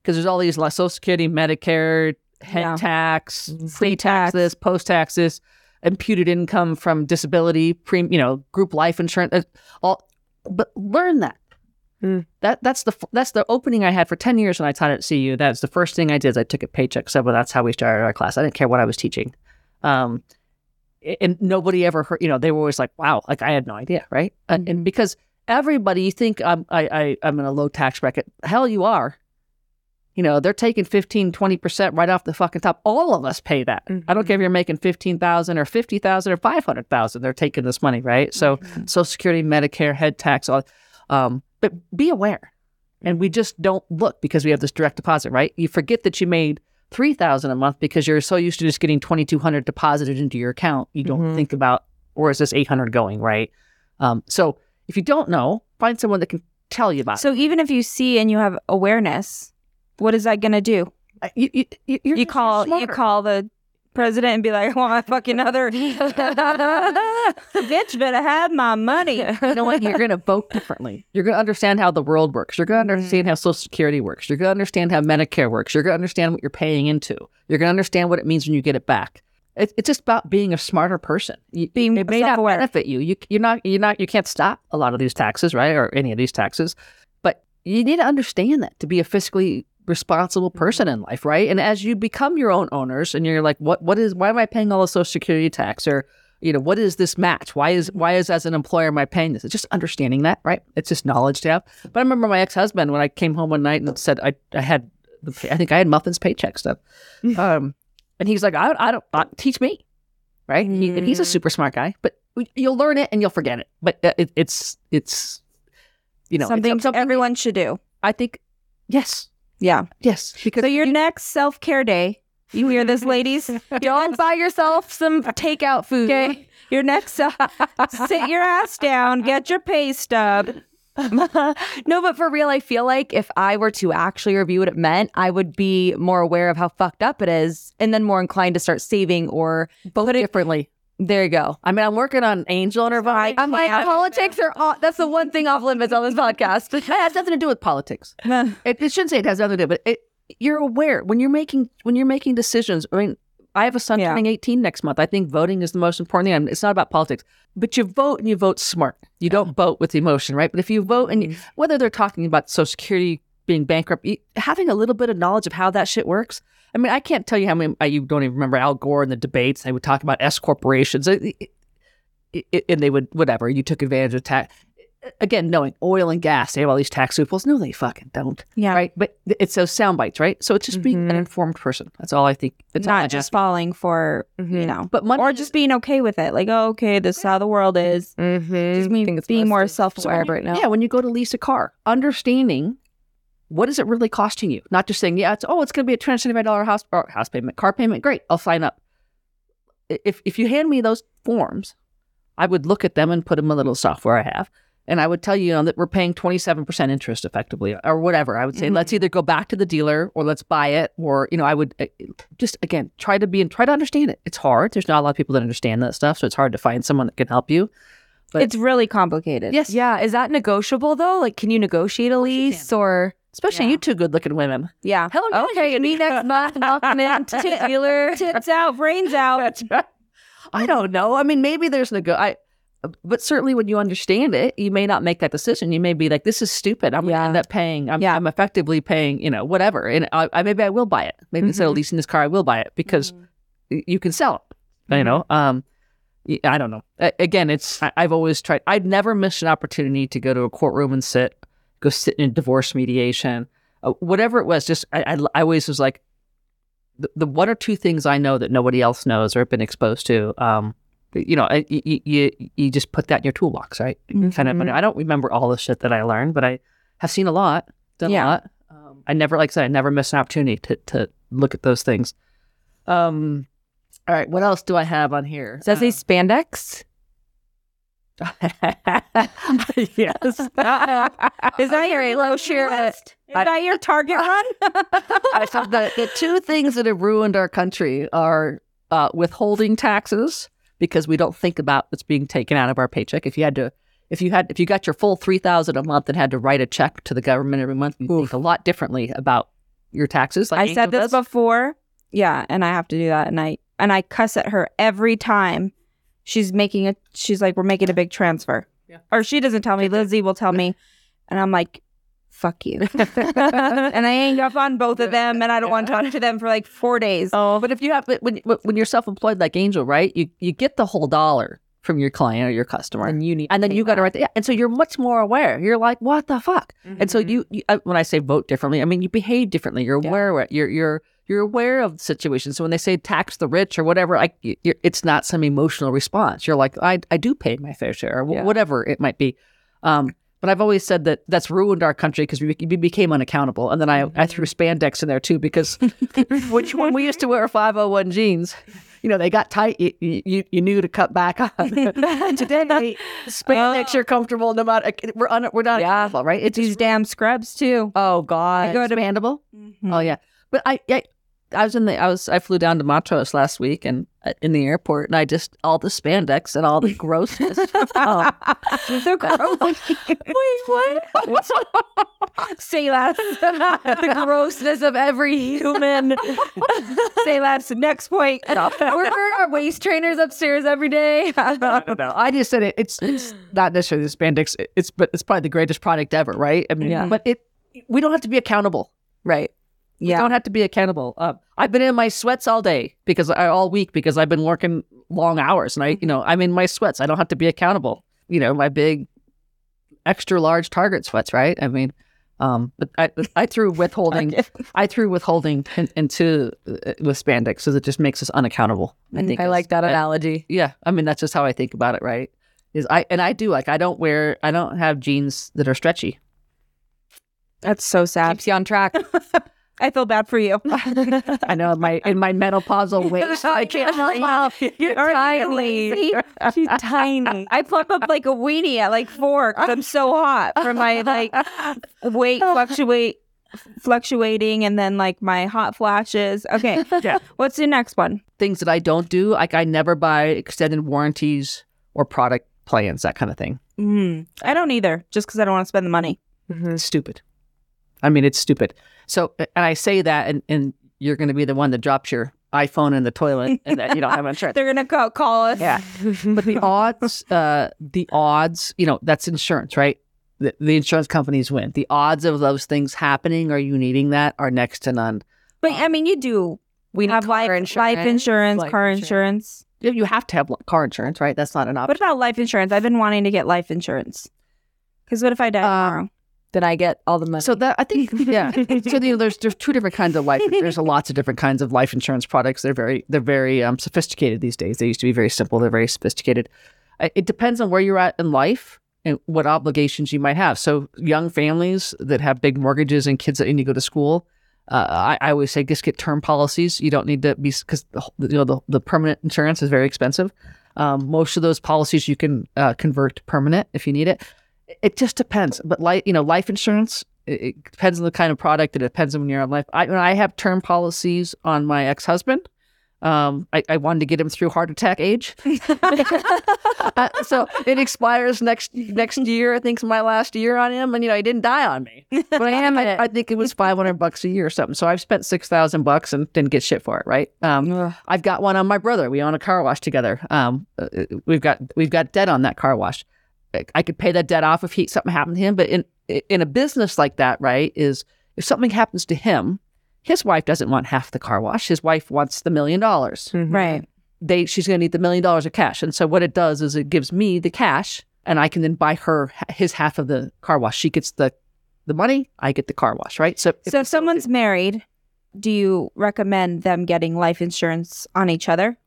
because there's all these like Social Security, Medicare, head yeah. tax, pre-tax, this, post-tax, this, imputed income from disability, pre, you know, group life insurance, uh, all. But learn that. Mm. That that's the that's the opening I had for ten years when I taught at C U. That's the first thing I did is I took a paycheck stub. Well, that's how we started our class. I didn't care what I was teaching. Um, And nobody ever heard, you know, they were always like, wow, like I had no idea, right? Mm-hmm. And, and because everybody, you think I'm, I, I, I'm in a low tax bracket. Hell, you are. You know, they're taking fifteen, twenty percent right off the fucking top. All of us pay that. Mm-hmm. I don't care if you're making fifteen thousand or fifty thousand or five hundred thousand, they're taking this money, right? So mm-hmm. Social Security, Medicare, head tax, all. Um, but be aware. And we just don't look because we have this direct deposit, right? You forget that you made three thousand dollars a month because you're so used to just getting twenty-two hundred dollars deposited into your account, you don't mm-hmm. think about, or is this eight hundred dollars going, right? Um, so if you don't know, find someone that can tell you about so it. So even if you see and you have awareness, what is that going to do? Uh, you, you, you, you're you, call, you call the president and be like, I want my fucking other bitch, but I have my money. You know what? You're going to vote differently. You're going to understand how the world works. You're going to understand how Social Security works. You're going to understand how Medicare works. You're going to understand what you're paying into. You're going to understand what it means when you get it back. It, it's just about being a smarter person. You, being it may not benefit you. you. You're not. You're not. You can't stop a lot of these taxes, right, or any of these taxes. But you need to understand that to be a fiscally responsible person in life, right? And as you become your own owners, and you're like, what? What is? Why am I paying all the Social Security tax? Or you know, what is this match? Why is? Why is as an employer am I paying this? It's just understanding that, right? It's just knowledge to have. But I remember my ex-husband when I came home one night and said I I had, I think I had Muffin's paycheck stuff. Um, And he's like, I, I don't I, teach me, right? Mm. He, he's a super smart guy, but you'll learn it and you'll forget it. But it, it's it's you know something, it's something everyone it, should do. I think yes, yeah, yes. Because so your you, next self care day, you hear this, ladies? Don't buy yourself some takeout food. Okay, your next uh, sit your ass down, get your pay stub. No, but for real, I feel like if I were to actually review what it meant, I would be more aware of how fucked up it is and then more inclined to start saving or both put it differently. There you go. I mean, I'm working on Angel and her vibe. I'm like, politics are all, that's the one thing off limits on this podcast. It has nothing to do with politics. It, it shouldn't say it has nothing to do, but it, you're aware when you're making when you're making decisions. I mean, I have a son yeah. turning eighteen next month. I think voting is the most important thing. I mean, it's not about politics, but you vote and you vote smart. You yeah. don't vote with emotion, right? But if you vote and you, whether they're talking about Social Security being bankrupt, you, having a little bit of knowledge of how that shit works. I mean, I can't tell you how many, I, you don't even remember Al Gore and the debates. They would talk about S corporations it, it, it, and they would, whatever, you took advantage of tax. Again, knowing oil and gas, they have all these tax loopholes. No, they fucking don't. Yeah. Right. But it's those sound bites, right? So it's just being mm-hmm. an informed person. That's all I think. That's Not just falling for, mm-hmm. you know, but money or just is, being okay with it. Like, oh, okay, this is how the world is. Mm-hmm. Just mean, being mostly. more self-aware so right now. Yeah. When you go to lease a car, understanding what is it really costing you? Not just saying, yeah, it's, oh, it's going to be a two hundred seventy-five dollars house, or house payment, car payment. Great. I'll sign up. If, if you hand me those forms, I would look at them and put them in a little software I have. And I would tell you, you know, that we're paying twenty-seven percent interest effectively or whatever. I would say, mm-hmm. let's either go back to the dealer or let's buy it. Or, you know, I would just, again, try to be and try to understand it. It's hard. There's not a lot of people that understand that stuff. So it's hard to find someone that can help you. But it's really complicated. Yes. Yeah. Is that negotiable, though? Like, can you negotiate a lease or? Especially yeah. you two good-looking women. Yeah. Hello, guys. Okay. Me next month, walking in, to dealer, tits out, brains out. That's right. I don't know. I mean, maybe there's nego- I. But certainly when you understand it, you may not make that decision. You may be like, this is stupid. I'm yeah. going to end up paying. I'm, yeah. I'm effectively paying, you know, whatever. And I, I maybe I will buy it. Maybe mm-hmm. instead of leasing this car, I will buy it because mm-hmm. you can sell it, you know. Um, I don't know. I, again, it's I, I've always tried. I've never missed an opportunity to go to a courtroom and sit, go sit in divorce mediation, uh, whatever it was. Just I, I, I always was like, the, the one or two things I know that nobody else knows or have been exposed to, um, you know, you, you you just put that in your toolbox, right? Mm-hmm. Kind of. I don't remember all the shit that I learned, but I have seen a lot, done yeah. a lot. Um, I never, like I said, I never miss an opportunity to, to look at those things. Um, all right, what else do I have on here? Does that um, say spandex? Yes. Is that your low share list? Is I, that your target run? I thought that the two things that have ruined our country are uh, withholding taxes. Because we don't think about what's being taken out of our paycheck. If you had to, if you had, if you got your full three thousand a month and had to write a check to the government every month, you think a lot differently about your taxes. Like I said this before, yeah, and I have to do that, and I and I cuss at her every time she's making a. She's like, "We're making a big transfer," yeah. or she doesn't tell me. Lizzie will tell me, and I'm like, fuck you. And I hang up on both of them, and I don't yeah. want to talk to them for like four days. Oh, but if you have, when when you're self-employed like Angel, right? You you get the whole dollar from your client or your customer, and you need, and then you got to write that. Yeah, and so you're much more aware. You're like, what the fuck? Mm-hmm. And so you, you, when I say vote differently, I mean you behave differently. You're aware. Yeah. You're you're you're aware of the situation. So when they say tax the rich or whatever, like it's not some emotional response. You're like, I I do pay my fair share, or yeah. whatever it might be. Um, But I've always said that that's ruined our country because we, we became unaccountable. And then I, I threw spandex in there, too, because which when we used to wear five oh one jeans, you know, they got tight. You, you, you knew to cut back on. Today, spandex, oh. you're comfortable. No matter, we're, un, we're not yeah. accountable, right? It's these damn scrubs, too. Oh, God. I go to Mandable. Mm-hmm. Oh, yeah. But I, I I was in the I was I flew down to Montrose last week, and in the airport, and I just, all the spandex and all the grossness. Oh, so gross. Wait, what? Say less. The grossness of every human. Say less. Next point. No. We're, we're our waist trainers upstairs every day. I don't know. I just said it. It's, it's not necessarily the spandex. It's, but it's probably the greatest product ever, right? I mean, yeah. But it, we don't have to be accountable, right? Yeah. You don't have to be accountable. Uh, I've been in my sweats all day because I, all week because I've been working long hours, and I, you know, I'm in my sweats. I don't have to be accountable. You know, my big, extra large Target sweats, right? I mean, um, but I, I threw withholding, I threw withholding in, into uh, with spandex, so that just makes us unaccountable. I think I like that analogy. I, yeah, I mean that's just how I think about it, right? Is I and I do like I don't wear I don't have jeans that are stretchy. That's so sad. Keeps you on track. I feel bad for you. I know, my in my menopausal waist. I can't help well, You're tiny. She's tiny. I plump up like a weenie at like four because I'm so hot for my like weight fluctuate fluctuating and then like my hot flashes. Okay. Yeah. What's the next one? Things that I don't do. Like I never buy extended warranties or product plans, that kind of thing. Mm. I don't either, just because I don't want to spend the money. Mm-hmm. Stupid. I mean, it's stupid. So, and I say that, and, and you're going to be the one that drops your iPhone in the toilet, and that you don't have insurance. They're going to call us. Yeah, but the odds, uh, the odds, you know, that's insurance, right? The, the insurance companies win. The odds of those things happening or you needing that are next to none. But I mean, you do. We have life insurance, life insurance, life car insurance. insurance. You have to have car insurance, right? That's not an option. What about life insurance? I've been wanting to get life insurance because what if I die uh, tomorrow? Then I get all the money. So that I think, yeah. So you know, there's there's two different kinds of life. There's lots of different kinds of life insurance products. They're very they're very um, sophisticated these days. They used to be very simple. They're very sophisticated. It depends on where you're at in life and what obligations you might have. So young families that have big mortgages and kids that need to go to school, uh, I, I always say just get term policies. You don't need to be because you know the, the permanent insurance is very expensive. Um, most of those policies you can uh, convert to permanent if you need it. It just depends, but like you know, life insurance. It, it depends on the kind of product. It depends on when you're on life. I, when I have term policies on my ex-husband, um, I, I wanted to get him through heart attack age, uh, so it expires next next year. I think it's my last year on him, and you know, he didn't die on me. But I am. I, I think it was five hundred bucks a year or something. So I've spent six thousand bucks and didn't get shit for it. Right? Um, I've got one on my brother. We own a car wash together. Um, we've got we've got debt on that car wash. I could pay that debt off if he, something happened to him. But in in a business like that, right, is if something happens to him, his wife doesn't want half the car wash. His wife wants the million dollars. Mm-hmm. Right. They She's going to need the million dollars of cash. And so what it does is it gives me the cash, and I can then buy her his half of the car wash. She gets the, the money. I get the car wash, right? So if, so if someone's married, do you recommend them getting life insurance on each other?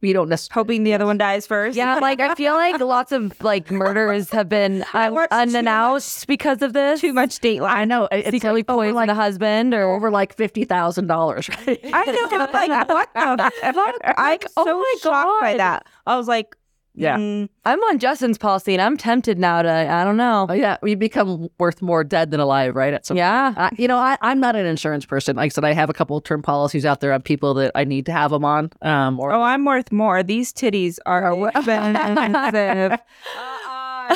You don't necessarily hoping the other one dies first. Yeah, like I feel like lots of like murders have been uh, unannounced much, because of this. Too much Dateline. I know. It's secretly like, poison like, the husband or over like fifty thousand dollars. Right? I know. Like what the fuck? I'm so oh shocked God. by that. I was like, yeah, mm. I'm on Justin's policy, and I'm tempted now to I don't know. Oh, yeah, we become worth more dead than alive, right? At some yeah. I, you know, I, I'm not an insurance person. Like I said, I have a couple of term policies out there on people that I need to have them on. Um, or oh, I'm worth more. These titties are expensive.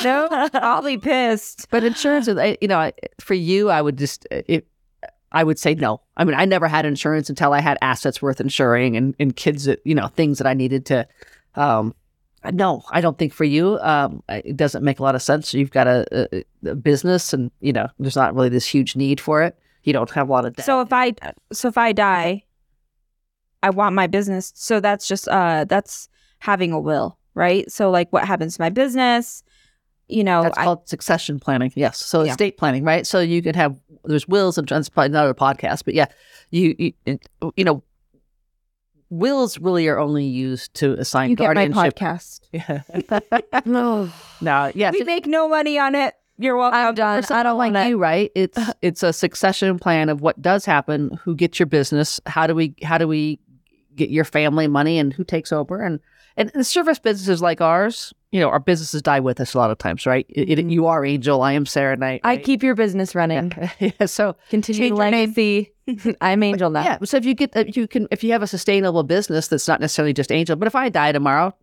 No, I'll be pissed. But insurance, you know, for you, I would just, it, I would say no. I mean, I never had insurance until I had assets worth insuring and and kids that you know things that I needed to. Um, No, I don't think for you. Um, it doesn't make a lot of sense. You've got a, a, a business, and you know there's not really this huge need for it. You don't have a lot of debt. So if I, so if I die, I want my business. So that's just uh, that's having a will, right? So like, what happens to my business? You know, that's called I, succession planning. Yes, so yeah. Estate planning, right? So you could have there's wills and that's probably another podcast, but yeah, you you, it, you know. Wills really are only used to assign you guardianship. You get my podcast. Yeah. no. no, yes. We make no money on it. You're welcome. I'm done. I don't like you, right? It's it's a succession plan of what does happen, who gets your business, how do we how do we get your family money, and who takes over, and And the service businesses like ours, you know, our businesses die with us a lot of times, right? It, it, you are Angel. I am Sarah Knight. Right? I keep your business running. Yeah. yeah so continue legacy. I'm Angel now. Yeah. So if you get, if you can, if you have a sustainable business that's not necessarily just Angel, but if I die tomorrow,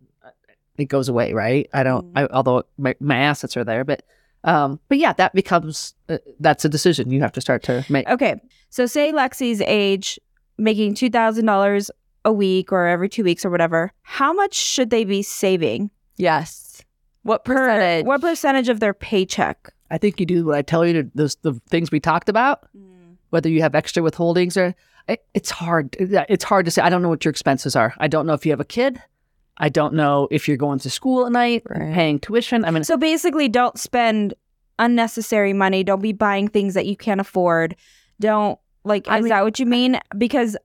it goes away, right? I don't. I, although my, my assets are there, but. Um, but yeah, that becomes, uh, that's a decision you have to start to make. Okay. So say Lexi's age, making two thousand dollars a week or every two weeks or whatever, how much should they be saving? Yes. What percentage? What percentage of their paycheck? I think you do what I tell you to, those, the things we talked about, mm. whether you have extra withholdings or, it, it's hard. It's hard to say. I don't know what your expenses are. I don't know if you have a kid. I don't know if you're going to school at night, right. paying tuition. I mean, so basically, don't spend unnecessary money. Don't be buying things that you can't afford. Don't like. I is mean, that what you mean? Because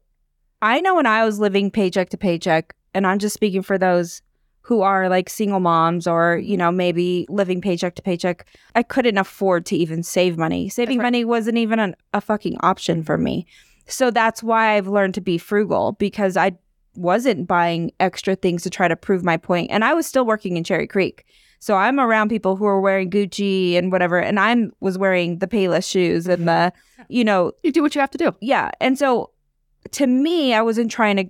I know when I was living paycheck to paycheck, and I'm just speaking for those who are like single moms or you know maybe living paycheck to paycheck. I couldn't afford to even save money. Saving right. money wasn't even an, a fucking option for me. So that's why I've learned to be frugal because I. wasn't buying extra things to try to prove my point. And I was still working in Cherry Creek. So I'm around people who are wearing Gucci and whatever. And I was wearing the Payless shoes and the, you know. You do what you have to do. Yeah. And so to me, I wasn't trying to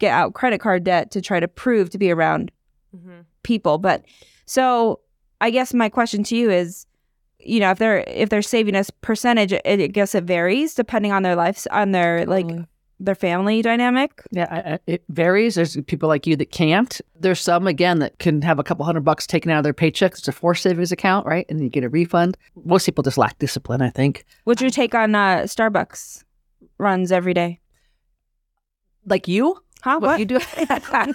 get out credit card debt to try to prove to be around mm-hmm. people. But so I guess my question to you is, you know, if they're if they're saving a percentage, it, I guess it varies depending on their lives, on their like, mm. their family dynamic? Yeah, I, I, it varies. There's people like you that can't. There's some, again, that can have a couple hundred bucks taken out of their paycheck. It's a forced savings account, right? And you get a refund. Most people just lack discipline, I think. What's your take on uh, Starbucks runs every day? Like you? Huh? What, what? you do?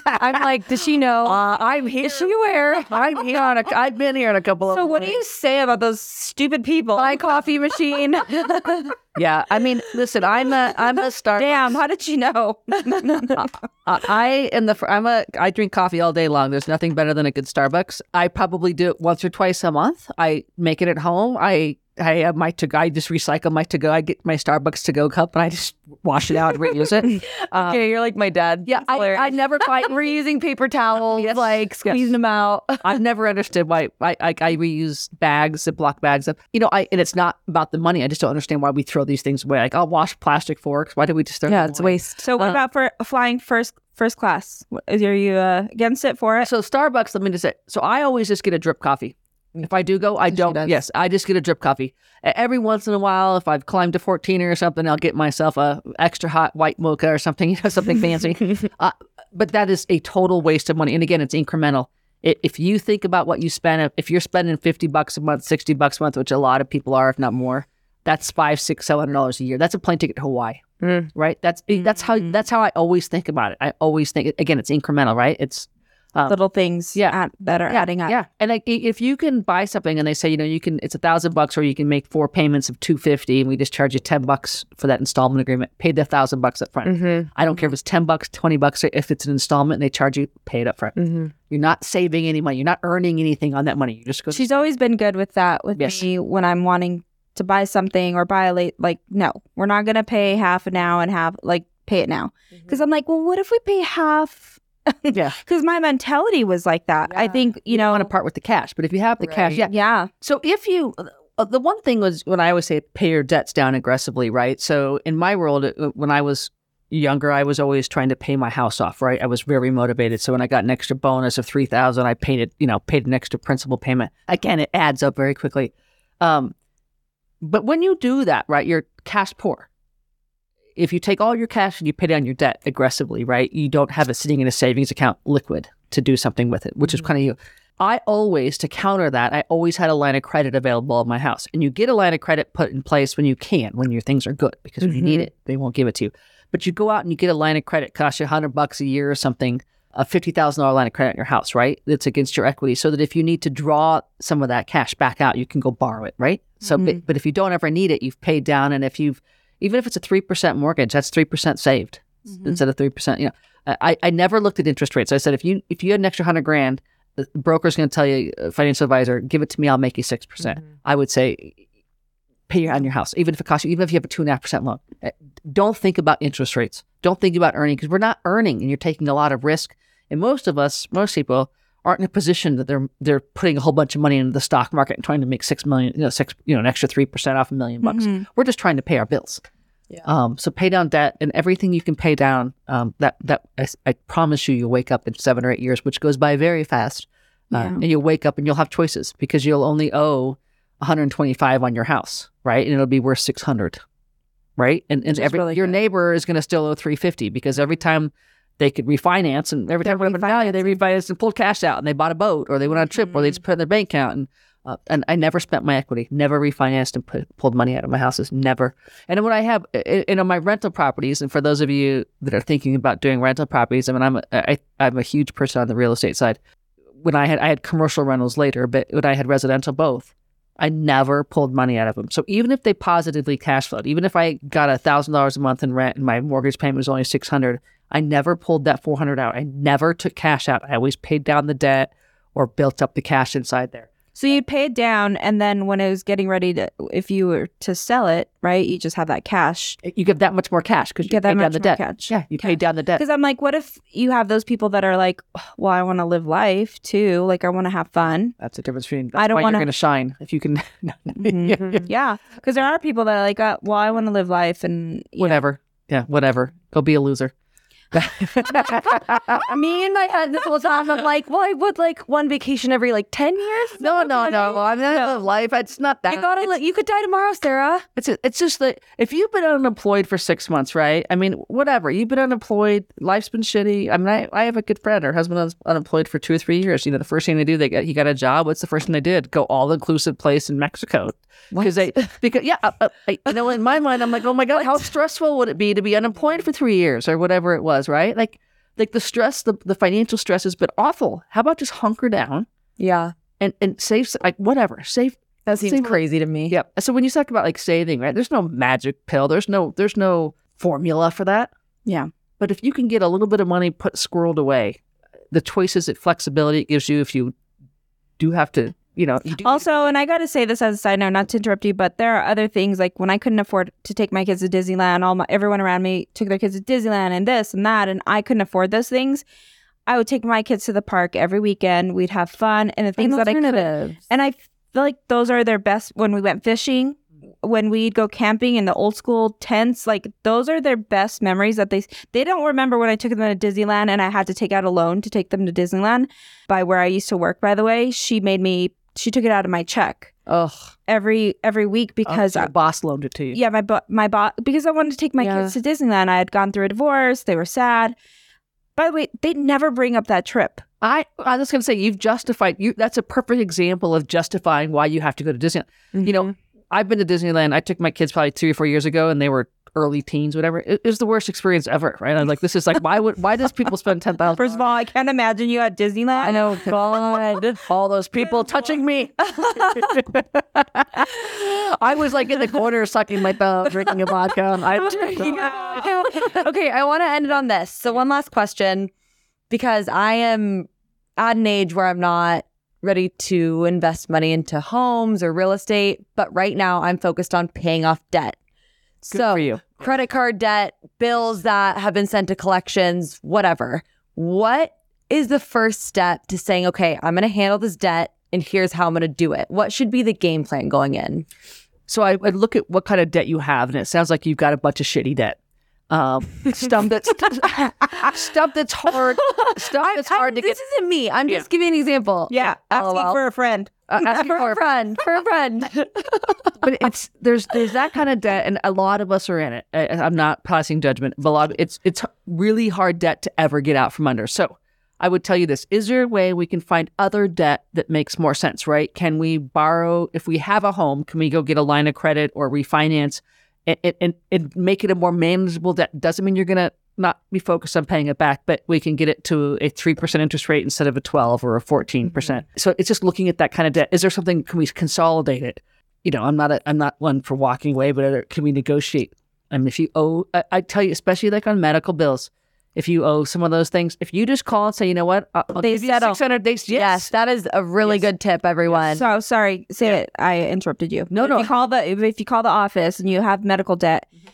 I'm like, does she know? Uh, I'm here. Is she aware? I'm here on a, I've been here on a couple so of So what days. Do you say about those stupid people? My coffee machine. Yeah. I mean, listen, I'm a, I'm a Starbucks. Damn. How did she know? uh, I am the, I'm a, I drink coffee all day long. There's nothing better than a good Starbucks. I probably do it once or twice a month. I make it at home. I, I have my to go. I just recycle my to go. I get my Starbucks to go cup and I just wash it out and reuse it. Uh, okay, you're like my dad. Yeah, I, I never quite reusing paper towels, yes, like squeezing yes. them out. I've never understood why I, I I reuse bags, Ziploc bags. You know, I and it's not about the money. I just don't understand why we throw these things away. Like I'll wash plastic forks. Why do we just throw? Yeah, them it's away? Waste. So what uh, about for flying first? First class? Is are you uh, against it for it? So Starbucks. Let me just say. So I always just get a drip coffee. If I do go, I don't. Yes, I just get a drip coffee. Every once in a while, if I've climbed to fourteen or something, I'll get myself a extra hot white mocha or something, you know, something fancy. Uh, but that is a total waste of money. And again, it's incremental. It, if you think about what you spend, if you're spending fifty bucks a month, sixty bucks a month, which a lot of people are, if not more, that's five, six, seven hundred dollars a year. That's a plane ticket to Hawaii, mm. right? That's mm-hmm. that's how that's how I always think about it. I always think again, it's incremental, right? It's Um, little things yeah. at, that are yeah, adding up. Yeah. And like, if you can buy something and they say, you know, you can, it's a thousand bucks or you can make four payments of two fifty and we just charge you ten bucks for that installment agreement, pay the thousand bucks up front. Mm-hmm. I don't mm-hmm. care if it's ten bucks, twenty bucks, or if it's an installment and they charge you, pay it up front. Mm-hmm. You're not saving any money. You're not earning anything on that money. You just go. She's always been good with that with yes. me when I'm wanting to buy something or buy a late, like, no, we're not going to pay half now and half, like pay it now. Mm-hmm. Cause I'm like, well, what if we pay half? Yeah, because my mentality was like that. Yeah. I think you, you know, want to part with the cash, but if you have the right. cash, yeah, yeah. So if you, uh, the one thing was when I always say pay your debts down aggressively, right? So in my world, when I was younger, I was always trying to pay my house off, right? I was very motivated. So when I got an extra bonus of three thousand, I paid it, you know, paid an extra principal payment. Again, it adds up very quickly. Um, but when you do that, right, you're cash poor. If you take all your cash and you pay down your debt aggressively, right, you don't have it sitting in a savings account liquid to do something with it, which mm-hmm. is kind of you. I always, to counter that, I always had a line of credit available in my house. And you get a line of credit put in place when you can, when your things are good, because mm-hmm. when you need it, they won't give it to you. But you go out and you get a line of credit, costs you one hundred bucks a year or something, a fifty thousand dollars line of credit in your house, right? That's against your equity so that if you need to draw some of that cash back out, you can go borrow it, right? So, mm-hmm. but, but if you don't ever need it, you've paid down. And if you've Even if it's a three percent mortgage, that's three percent saved mm-hmm. instead of three percent. You know, I, I never looked at interest rates. I said, if you if you had an extra hundred grand, the broker's going to tell you, uh, financial advisor, give it to me, I'll make you six percent. Mm-hmm. I would say, pay on your house, even if it costs you, even if you have a two point five percent loan. Don't think about interest rates. Don't think about earning because we're not earning and you're taking a lot of risk. And most of us, most people aren't in a position that they're they're putting a whole bunch of money into the stock market and trying to make six million, you know, six, you know, an extra three percent off a million bucks. Mm-hmm. We're just trying to pay our bills. Yeah. Um, so pay down debt and everything you can pay down. Um, that that I, I promise you, you'll wake up in seven or eight years, which goes by very fast. Uh, yeah. And you'll wake up and you'll have choices because you'll only owe one hundred twenty-five on your house, right? And it'll be worth six hundred, right? And and every, really your good. neighbor is going to still owe three fifty because every time they could refinance and every time they refinance, they refinanced and pulled cash out and they bought a boat or they went on a trip mm-hmm. or they just put it in their bank account. And uh, and I never spent my equity, never refinanced and put, pulled money out of my houses, never. And when I have, you know, my rental properties, and for those of you that are thinking about doing rental properties, I mean, I'm a, I, I'm a huge person on the real estate side. When I had I had commercial rentals later, but when I had residential both, I never pulled money out of them. So even if they positively cash flowed, even if I got one thousand dollars a month in rent and my mortgage payment was only six hundred dollars, I never pulled that four hundred dollars out. I never took cash out. I always paid down the debt or built up the cash inside there. So you paid down, and then when it was getting ready to, if you were to sell it, right, you just have that cash. You give that much more cash because you, you pay down the debt. Cash. Yeah, you cash. pay down the debt. Because I'm like, what if you have those people that are like, well, I want to live life too. Like, I want to have fun. That's the difference between, that's I don't why wanna... you're going to shine if you can. mm-hmm. Yeah, because there are people that are like, oh, well, I want to live life and. Whatever. Know. Yeah, whatever. Go be a loser. Me in my head this whole time I'm like, well, I would like one vacation every like ten years. No, no, no. Well, I'm not no. life. It's not that. You gotta. Li- you could die tomorrow, Sarah. It's a, it's just that if you've been unemployed for six months, right? I mean, whatever. You've been unemployed. Life's been shitty. I mean, I, I have a good friend. Her husband was unemployed for two or three years. You know, the first thing they do, they got, he got a job. What's the first thing they did? Go all inclusive place in Mexico. Because they because yeah, I, I, you know, in my mind, I'm like, oh my god, how stressful would it be to be unemployed for three years or whatever it was. Right, like, like the stress, the, the financial stress has been awful. How about just hunker down? Yeah, and and save like whatever. Save that seems save, crazy to me. Yeah. So when you talk about like saving, right? There's no magic pill. There's no there's no formula for that. Yeah. But if you can get a little bit of money put squirreled away, the choices, it flexibility it gives you if you do have to, you know. You do also, and I got to say this as a side note, not to interrupt you, but there are other things like when I couldn't afford to take my kids to Disneyland, all my, everyone around me took their kids to Disneyland and this and that, and I couldn't afford those things. I would take my kids to the park every weekend. We'd have fun and the things and that I could. And I feel like those are their best when we went fishing, when we'd go camping in the old school tents, like those are their best memories that they they don't remember when I took them to Disneyland and I had to take out a loan to take them to Disneyland by where I used to work, by the way. She made me She took it out of my check Ugh. every every week because oh, so your boss loaned it to you. Yeah, my bo- my boss because I wanted to take my yeah. kids to Disneyland. I had gone through a divorce; they were sad. By the way, they never bring up that trip. I I was going to say you've justified you. That's a perfect example of justifying why you have to go to Disneyland. Mm-hmm. You know, I've been to Disneyland. I took my kids probably three or four years ago, and they were early teens, whatever. It, it was the worst experience ever, right? I'm like, this is like, why would why does people spend ten thousand? First of all, I can't imagine you at Disneyland. I know, God, all those people touching me. I was like in the corner sucking my thumb, drinking a vodka. I okay, I want to end it on this. So one last question, because I am at an age where I'm not ready to invest money into homes or real estate, but right now I'm focused on paying off debt. Good so, for you. Credit card debt, bills that have been sent to collections, whatever. What is the first step to saying, okay, I'm going to handle this debt and here's how I'm going to do it? What should be the game plan going in? So I would look at what kind of debt you have, and it sounds like you've got a bunch of shitty debt. Um, stuff that's stuff that's hard. Stuff that's hard I, to this get. This isn't me. I'm just yeah. giving an example. Yeah, asking L O L. For a friend. Uh, asking for, for a friend. For a friend. But it's there's there's that kind of debt, and a lot of us are in it. I, I'm not passing judgment, but a lot of, it's it's really hard debt to ever get out from under. So I would tell you this: is there a way we can find other debt that makes more sense? Right? Can we borrow if we have a home? Can we go get a line of credit or refinance? And, and and make it a more manageable debt. Doesn't mean you're going to not be focused on paying it back, but we can get it to a three percent interest rate instead of a twelve or a fourteen percent. Mm-hmm. So it's just looking at that kind of debt. Is there something, can we consolidate it? You know, I'm not a, I'm not one for walking away, but can we negotiate? I mean, if you owe, I, I tell you, especially like on medical bills, if you owe some of those things, if you just call and say, you know what, I'll, I'll they give settle. You six hundred days. Yes. yes, that is a really yes. good tip, everyone. Yes. So sorry, say yeah. it. I interrupted you. No, if no. You call the, if you call the office and you have medical debt, mm-hmm.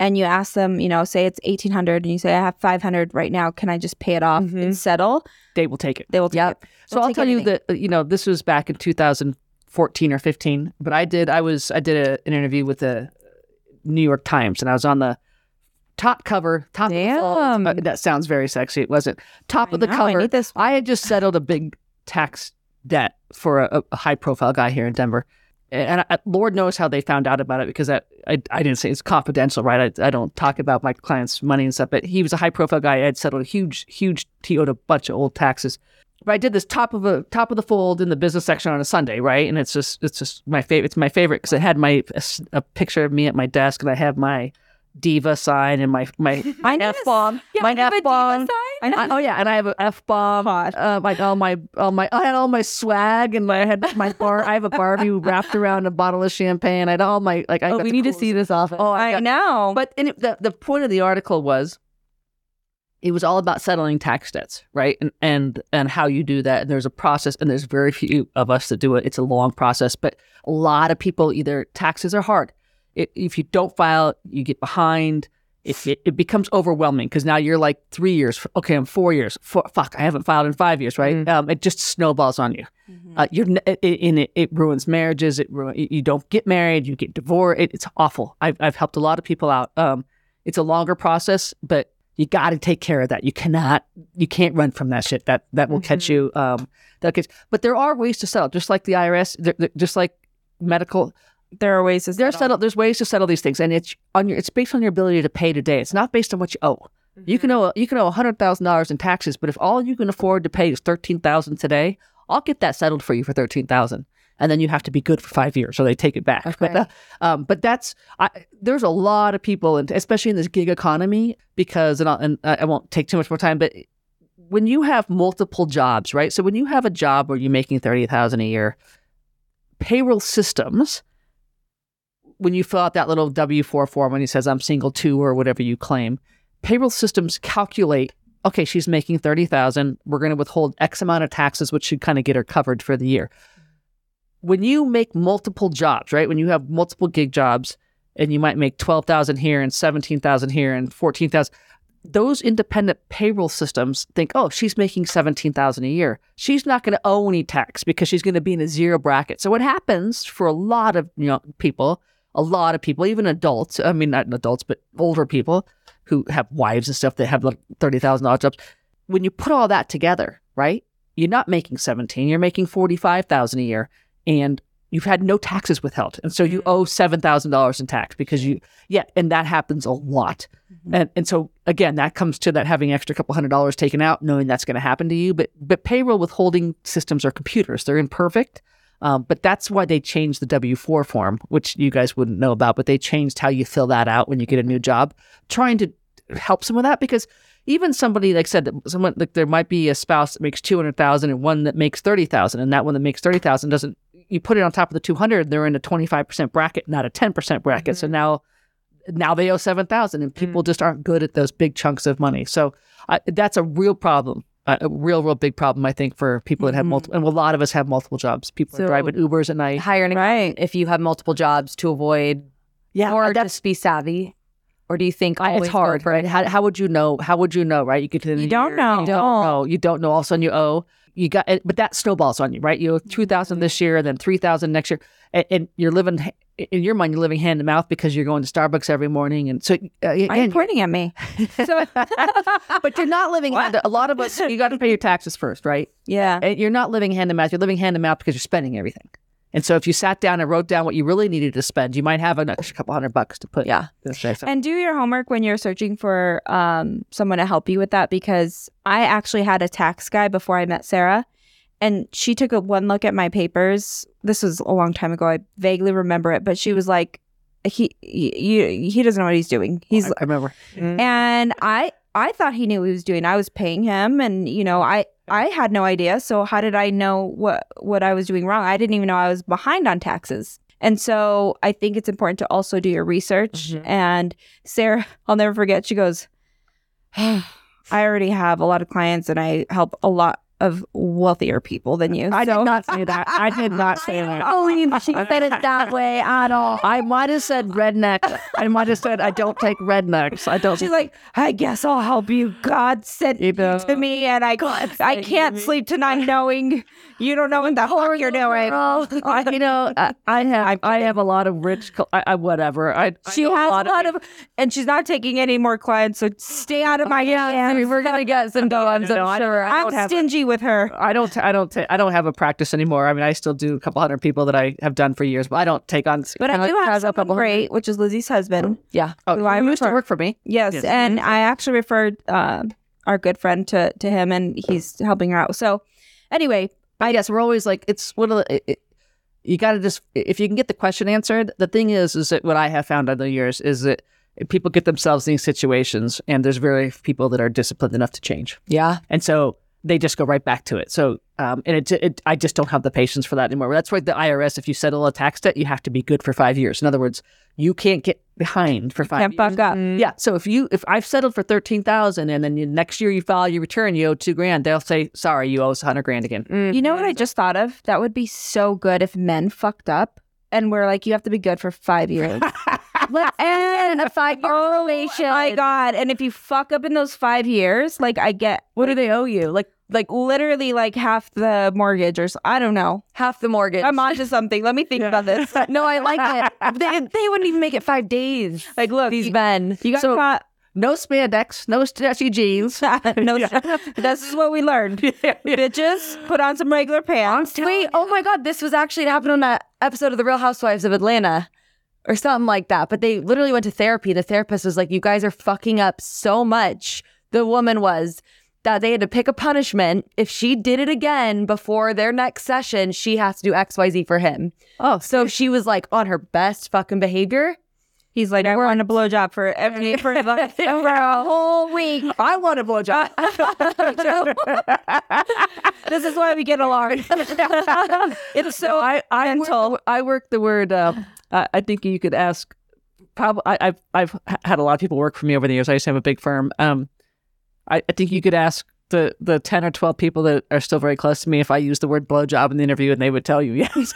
and you ask them, you know, say it's eighteen hundred dollars and you say, I have five hundred dollars right now. Can I just pay it off mm-hmm. and settle? They will take it. They will take yep. it. So They'll I'll tell anything. you that, you know, this was back in two thousand fourteen or fifteen, but I did, I was, I did a, an interview with the New York Times and I was on the top cover. Top Damn. Of the, uh, that sounds very sexy. It wasn't. Top I of the know, cover. I, need this. I had just settled a big tax debt for a, a high profile guy here in Denver. And I, Lord knows how they found out about it because I I, I didn't say it's confidential, right? I, I don't talk about my clients' money and stuff, but he was a high-profile guy. I had settled a huge, huge T O to a bunch of old taxes. But I did this top of a top of the fold in the business section on a Sunday, right? And it's just it's just my favorite. It's my favorite because it had my a, a picture of me at my desk, and I have my diva sign and my my F bomb, my F bomb. I, oh yeah, and I have an F bomb. Uh, like all my, all my, I had all my swag, and I had my bar. I have a Barbie wrapped around a bottle of champagne. I had all my like. I oh, we need coolest. to see this often. Oh, I, I got, know. But and it, the the point of the article was, it was all about settling tax debts, right? And and and how you do that. And there's a process, and there's very few of us that do it. It's a long process, but a lot of people either taxes are hard. It, if you don't file, you get behind. It, it, it becomes overwhelming because now you're like three years. Okay, I'm four years. Four, fuck, I haven't filed in five years, right? Mm-hmm. Um, it just snowballs on you. Mm-hmm. Uh, you're it, it, it ruins marriages. It ruin, you don't get married. You get divorced. It, it's awful. I've I've helped a lot of people out. Um, it's a longer process, but you got to take care of that. You cannot, you can't run from that shit. That that will mm-hmm. catch you. Um, that catch. But there are ways to settle, just like the I R S, they're, they're, just like medical. There are ways to settle. settle. There's ways to settle these things, and it's on your. It's based on your ability to pay today. It's not based on what you owe. Mm-hmm. You can owe. You can owe a hundred thousand dollars in taxes, but if all you can afford to pay is thirteen thousand today, I'll get that settled for you for thirteen thousand, and then you have to be good for five years, so they take it back. Okay. But, uh, um, but that's I, there's a lot of people, and especially in this gig economy, because and, I'll, and I won't take too much more time, but when you have multiple jobs, right? So when you have a job where you're making thirty thousand a year, payroll systems. When you fill out that little W four form when he says I'm single too or whatever you claim, payroll systems calculate, okay, she's making thirty thousand dollars. We're going to withhold X amount of taxes, which should kind of get her covered for the year. When you make multiple jobs, right? When you have multiple gig jobs and you might make twelve thousand dollars here and seventeen thousand dollars here and fourteen thousand dollars, those independent payroll systems think, oh, she's making seventeen thousand dollars a year. She's not going to owe any tax because she's going to be in a zero bracket. So what happens for a lot of you know, people A lot of people, even adults, I mean, not adults, but older people who have wives and stuff that have like thirty thousand dollars jobs. When you put all that together, right, you're not making seventeen, you're making forty-five thousand dollars a year and you've had no taxes withheld. And so you owe seven thousand dollars in tax because you, yeah, and that happens a lot. Mm-hmm. And and so again, that comes to that having extra couple hundred dollars taken out, knowing that's going to happen to you. But, but payroll withholding systems are computers. They're imperfect. Um, but that's why they changed the W four form, which you guys wouldn't know about, but they changed how you fill that out when you get a new job, trying to help some of that. Because even somebody, like I said, that someone like there might be a spouse that makes two hundred thousand dollars and one that makes thirty thousand dollars, and that one that makes thirty thousand dollars doesn't, you put it on top of the two hundred, they're in a twenty-five percent bracket, not a ten percent bracket. Mm-hmm. So now now they owe seven thousand dollars, and people mm-hmm. just aren't good at those big chunks of money. So I, that's a real problem. A real, real big problem, I think, for people that have mm-hmm. multiple, and a lot of us have multiple jobs. People so, are driving Ubers at night. Hiring, right? If you have multiple jobs to avoid, yeah, or just be savvy, or do you think I, it's hard, right? How, how would you know? How would you know, right? You could, you don't year, know, you don't know, you don't know. All of a sudden, you owe. You got, but that snowballs on you, right? You owe two thousand this year, and then three thousand next year, and, and you're living. In your mind, you're living hand to mouth because you're going to Starbucks every morning, and so uh, and, I'm pointing at me. So, but you're not living. Hand to, a lot of us, you got to pay your taxes first, right? Yeah, and you're not living hand to mouth. You're living hand to mouth because you're spending everything. And so, if you sat down and wrote down what you really needed to spend, you might have an extra couple hundred bucks to put. Yeah, and do your homework when you're searching for um, someone to help you with that. Because I actually had a tax guy before I met Sarah. And she took a one look at my papers. This was a long time ago. I vaguely remember it, but she was like, "He, he, he doesn't know what he's doing." He's, I, I remember, mm-hmm. and I, I thought he knew what he was doing. I was paying him, and you know, I, I had no idea. So how did I know what, what I was doing wrong? I didn't even know I was behind on taxes. And so I think it's important to also do your research. Mm-hmm. And Sarah, I'll never forget. She goes, "I already have a lot of clients, and I help a lot." of wealthier people than you. I so. did not say that. I did not say that. I don't believe she said it that way at all. I might have said redneck. I might have said I don't take rednecks. I don't. She's like, I guess I'll help you. God sent you know. to me, and I God I can't me. sleep tonight knowing you don't know what the fuck you're doing. I, you know, I, I have I have a lot of rich. I, I whatever. I she I has a lot, lot of, of, and she's not taking any more clients. So stay out of my hands. I mean, we're gonna get some donuts. No, I'm no, sure. I, I I'm stingy. Have, with her. I don't t- I don't t- I don't have a practice anymore. I mean, I still do a couple hundred people that I have done for years, but I don't take on But I do have someone great, hundred. which is Lizzie's husband. Yeah. Oh, who I used to work for me. Yes, yes. And yes. I actually referred uh, our good friend to to him, and he's helping her out. So anyway, I guess we're always like, it's one of the, it, it, you got to just, if you can get the question answered. The thing is is that what I have found over the years is that people get themselves in these situations, and there's very few people that are disciplined enough to change. Yeah. And so they just go right back to it. So, um, and it, it, I just don't have the patience for that anymore. That's why the I R S, if you settle a tax debt, you have to be good for five years. In other words, you can't get behind for five years. Can't fuck up. Mm-hmm. Yeah. So if you, if I've settled for thirteen thousand and then you, next year you file your return, you owe two grand, they'll say, sorry, you owe us a hundred grand again. Mm-hmm. You know what I just thought of? That would be so good if men fucked up and we're like, you have to be good for five years. And a five-year relation. Oh my God! And if you fuck up in those five years, like I get, what like, do they owe you? Like, like literally, like half the mortgage, or I don't know, half the mortgage. I'm onto something. Let me think yeah. about this. No, I like it. They, they wouldn't even make it five days. Like, look, these men, you got so, caught. No spandex, no stretchy jeans. no, yeah. This is what we learned. Yeah. Bitches, put on some regular pants. Wait, oh my God, this was actually happening on that episode of The Real Housewives of Atlanta. Or something like that. But they literally went to therapy. The therapist was like, you guys are fucking up so much. The woman was that they had to pick a punishment. If she did it again before their next session, she has to do X Y Z for him. Oh, so she was like on her best fucking behavior. He's like, I want a blowjob for every for like over a whole week. I want a blowjob. This is why we get along. It's so no, I I mental. Work, I work the word. Uh, uh, I think you could ask. Probably, I, I've I've had a lot of people work for me over the years. I used to have a big firm. Um, I, I think you could ask the the ten or twelve people that are still very close to me if I used the word blowjob in the interview, and they would tell you yes.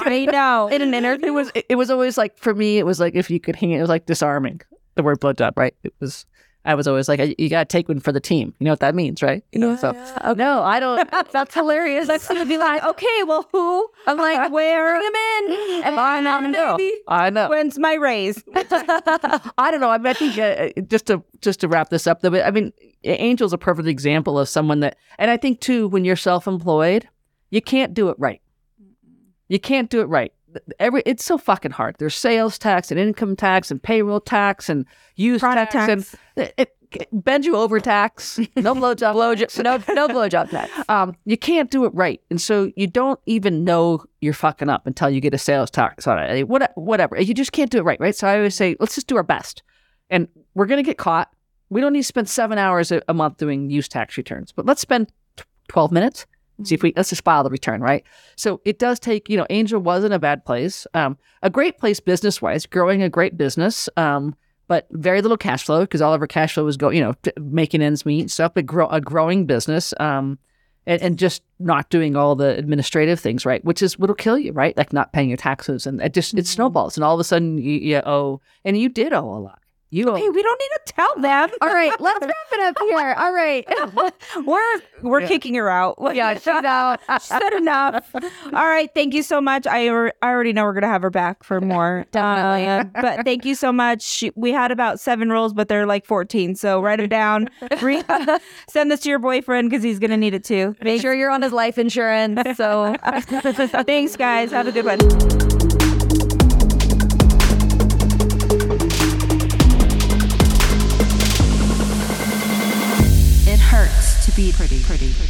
I know. In an interview, it was it was always like, for me, it was like, if you could hang it, it was like disarming the word blowjob, right? It was. I was always like, you gotta take one for the team. You know what that means, right? You know. Yeah, so yeah. Okay. No, I don't. That's hilarious. That's gonna be like, okay, well, who? I'm like, where am I? Am I not know? I know. When's my raise? I don't know. I mean, I think uh, just to just to wrap this up, though. I mean, Angel's a perfect example of someone that, and I think too, when you're self-employed, you can't do it right. You can't do it right. Every it's so fucking hard. There's sales tax and income tax and payroll tax and use tax, tax and it, it bend you over tax. No blowjob, blowjob, no no blowjob tax. Um, you can't do it right, and so you don't even know you're fucking up until you get a sales tax on it. What whatever, you just can't do it right, right? So I always say, let's just do our best, and we're gonna get caught. We don't need to spend seven hours a, a month doing use tax returns, but let's spend t- twelve minutes. See if we, let's just file the return, right? So it does take, you know, Angel wasn't a bad place. Um, a great place business-wise, growing a great business, um, but very little cash flow because all of her cash flow was, go, you know, t- making ends meet and stuff, but grow, a growing business um, and, and just not doing all the administrative things, right? Which is what'll kill you, right? Like not paying your taxes, and it just, mm-hmm. it snowballs. And all of a sudden you, you owe, and you did owe a lot. You okay, we don't need to tell them. All right, let's wrap it up here. All right. We're we're yeah. kicking her out. Yeah, she's out. She's said enough. All right, thank you so much. I, re- I already know we're going to have her back for more. Definitely. Uh, but thank you so much. We had about seven rules, but they're like fourteen. So write them down. Re- Send this to your boyfriend because he's going to need it too. Make sure you're on his life insurance. So thanks, guys. Have a good one. Be pretty, pretty, pretty.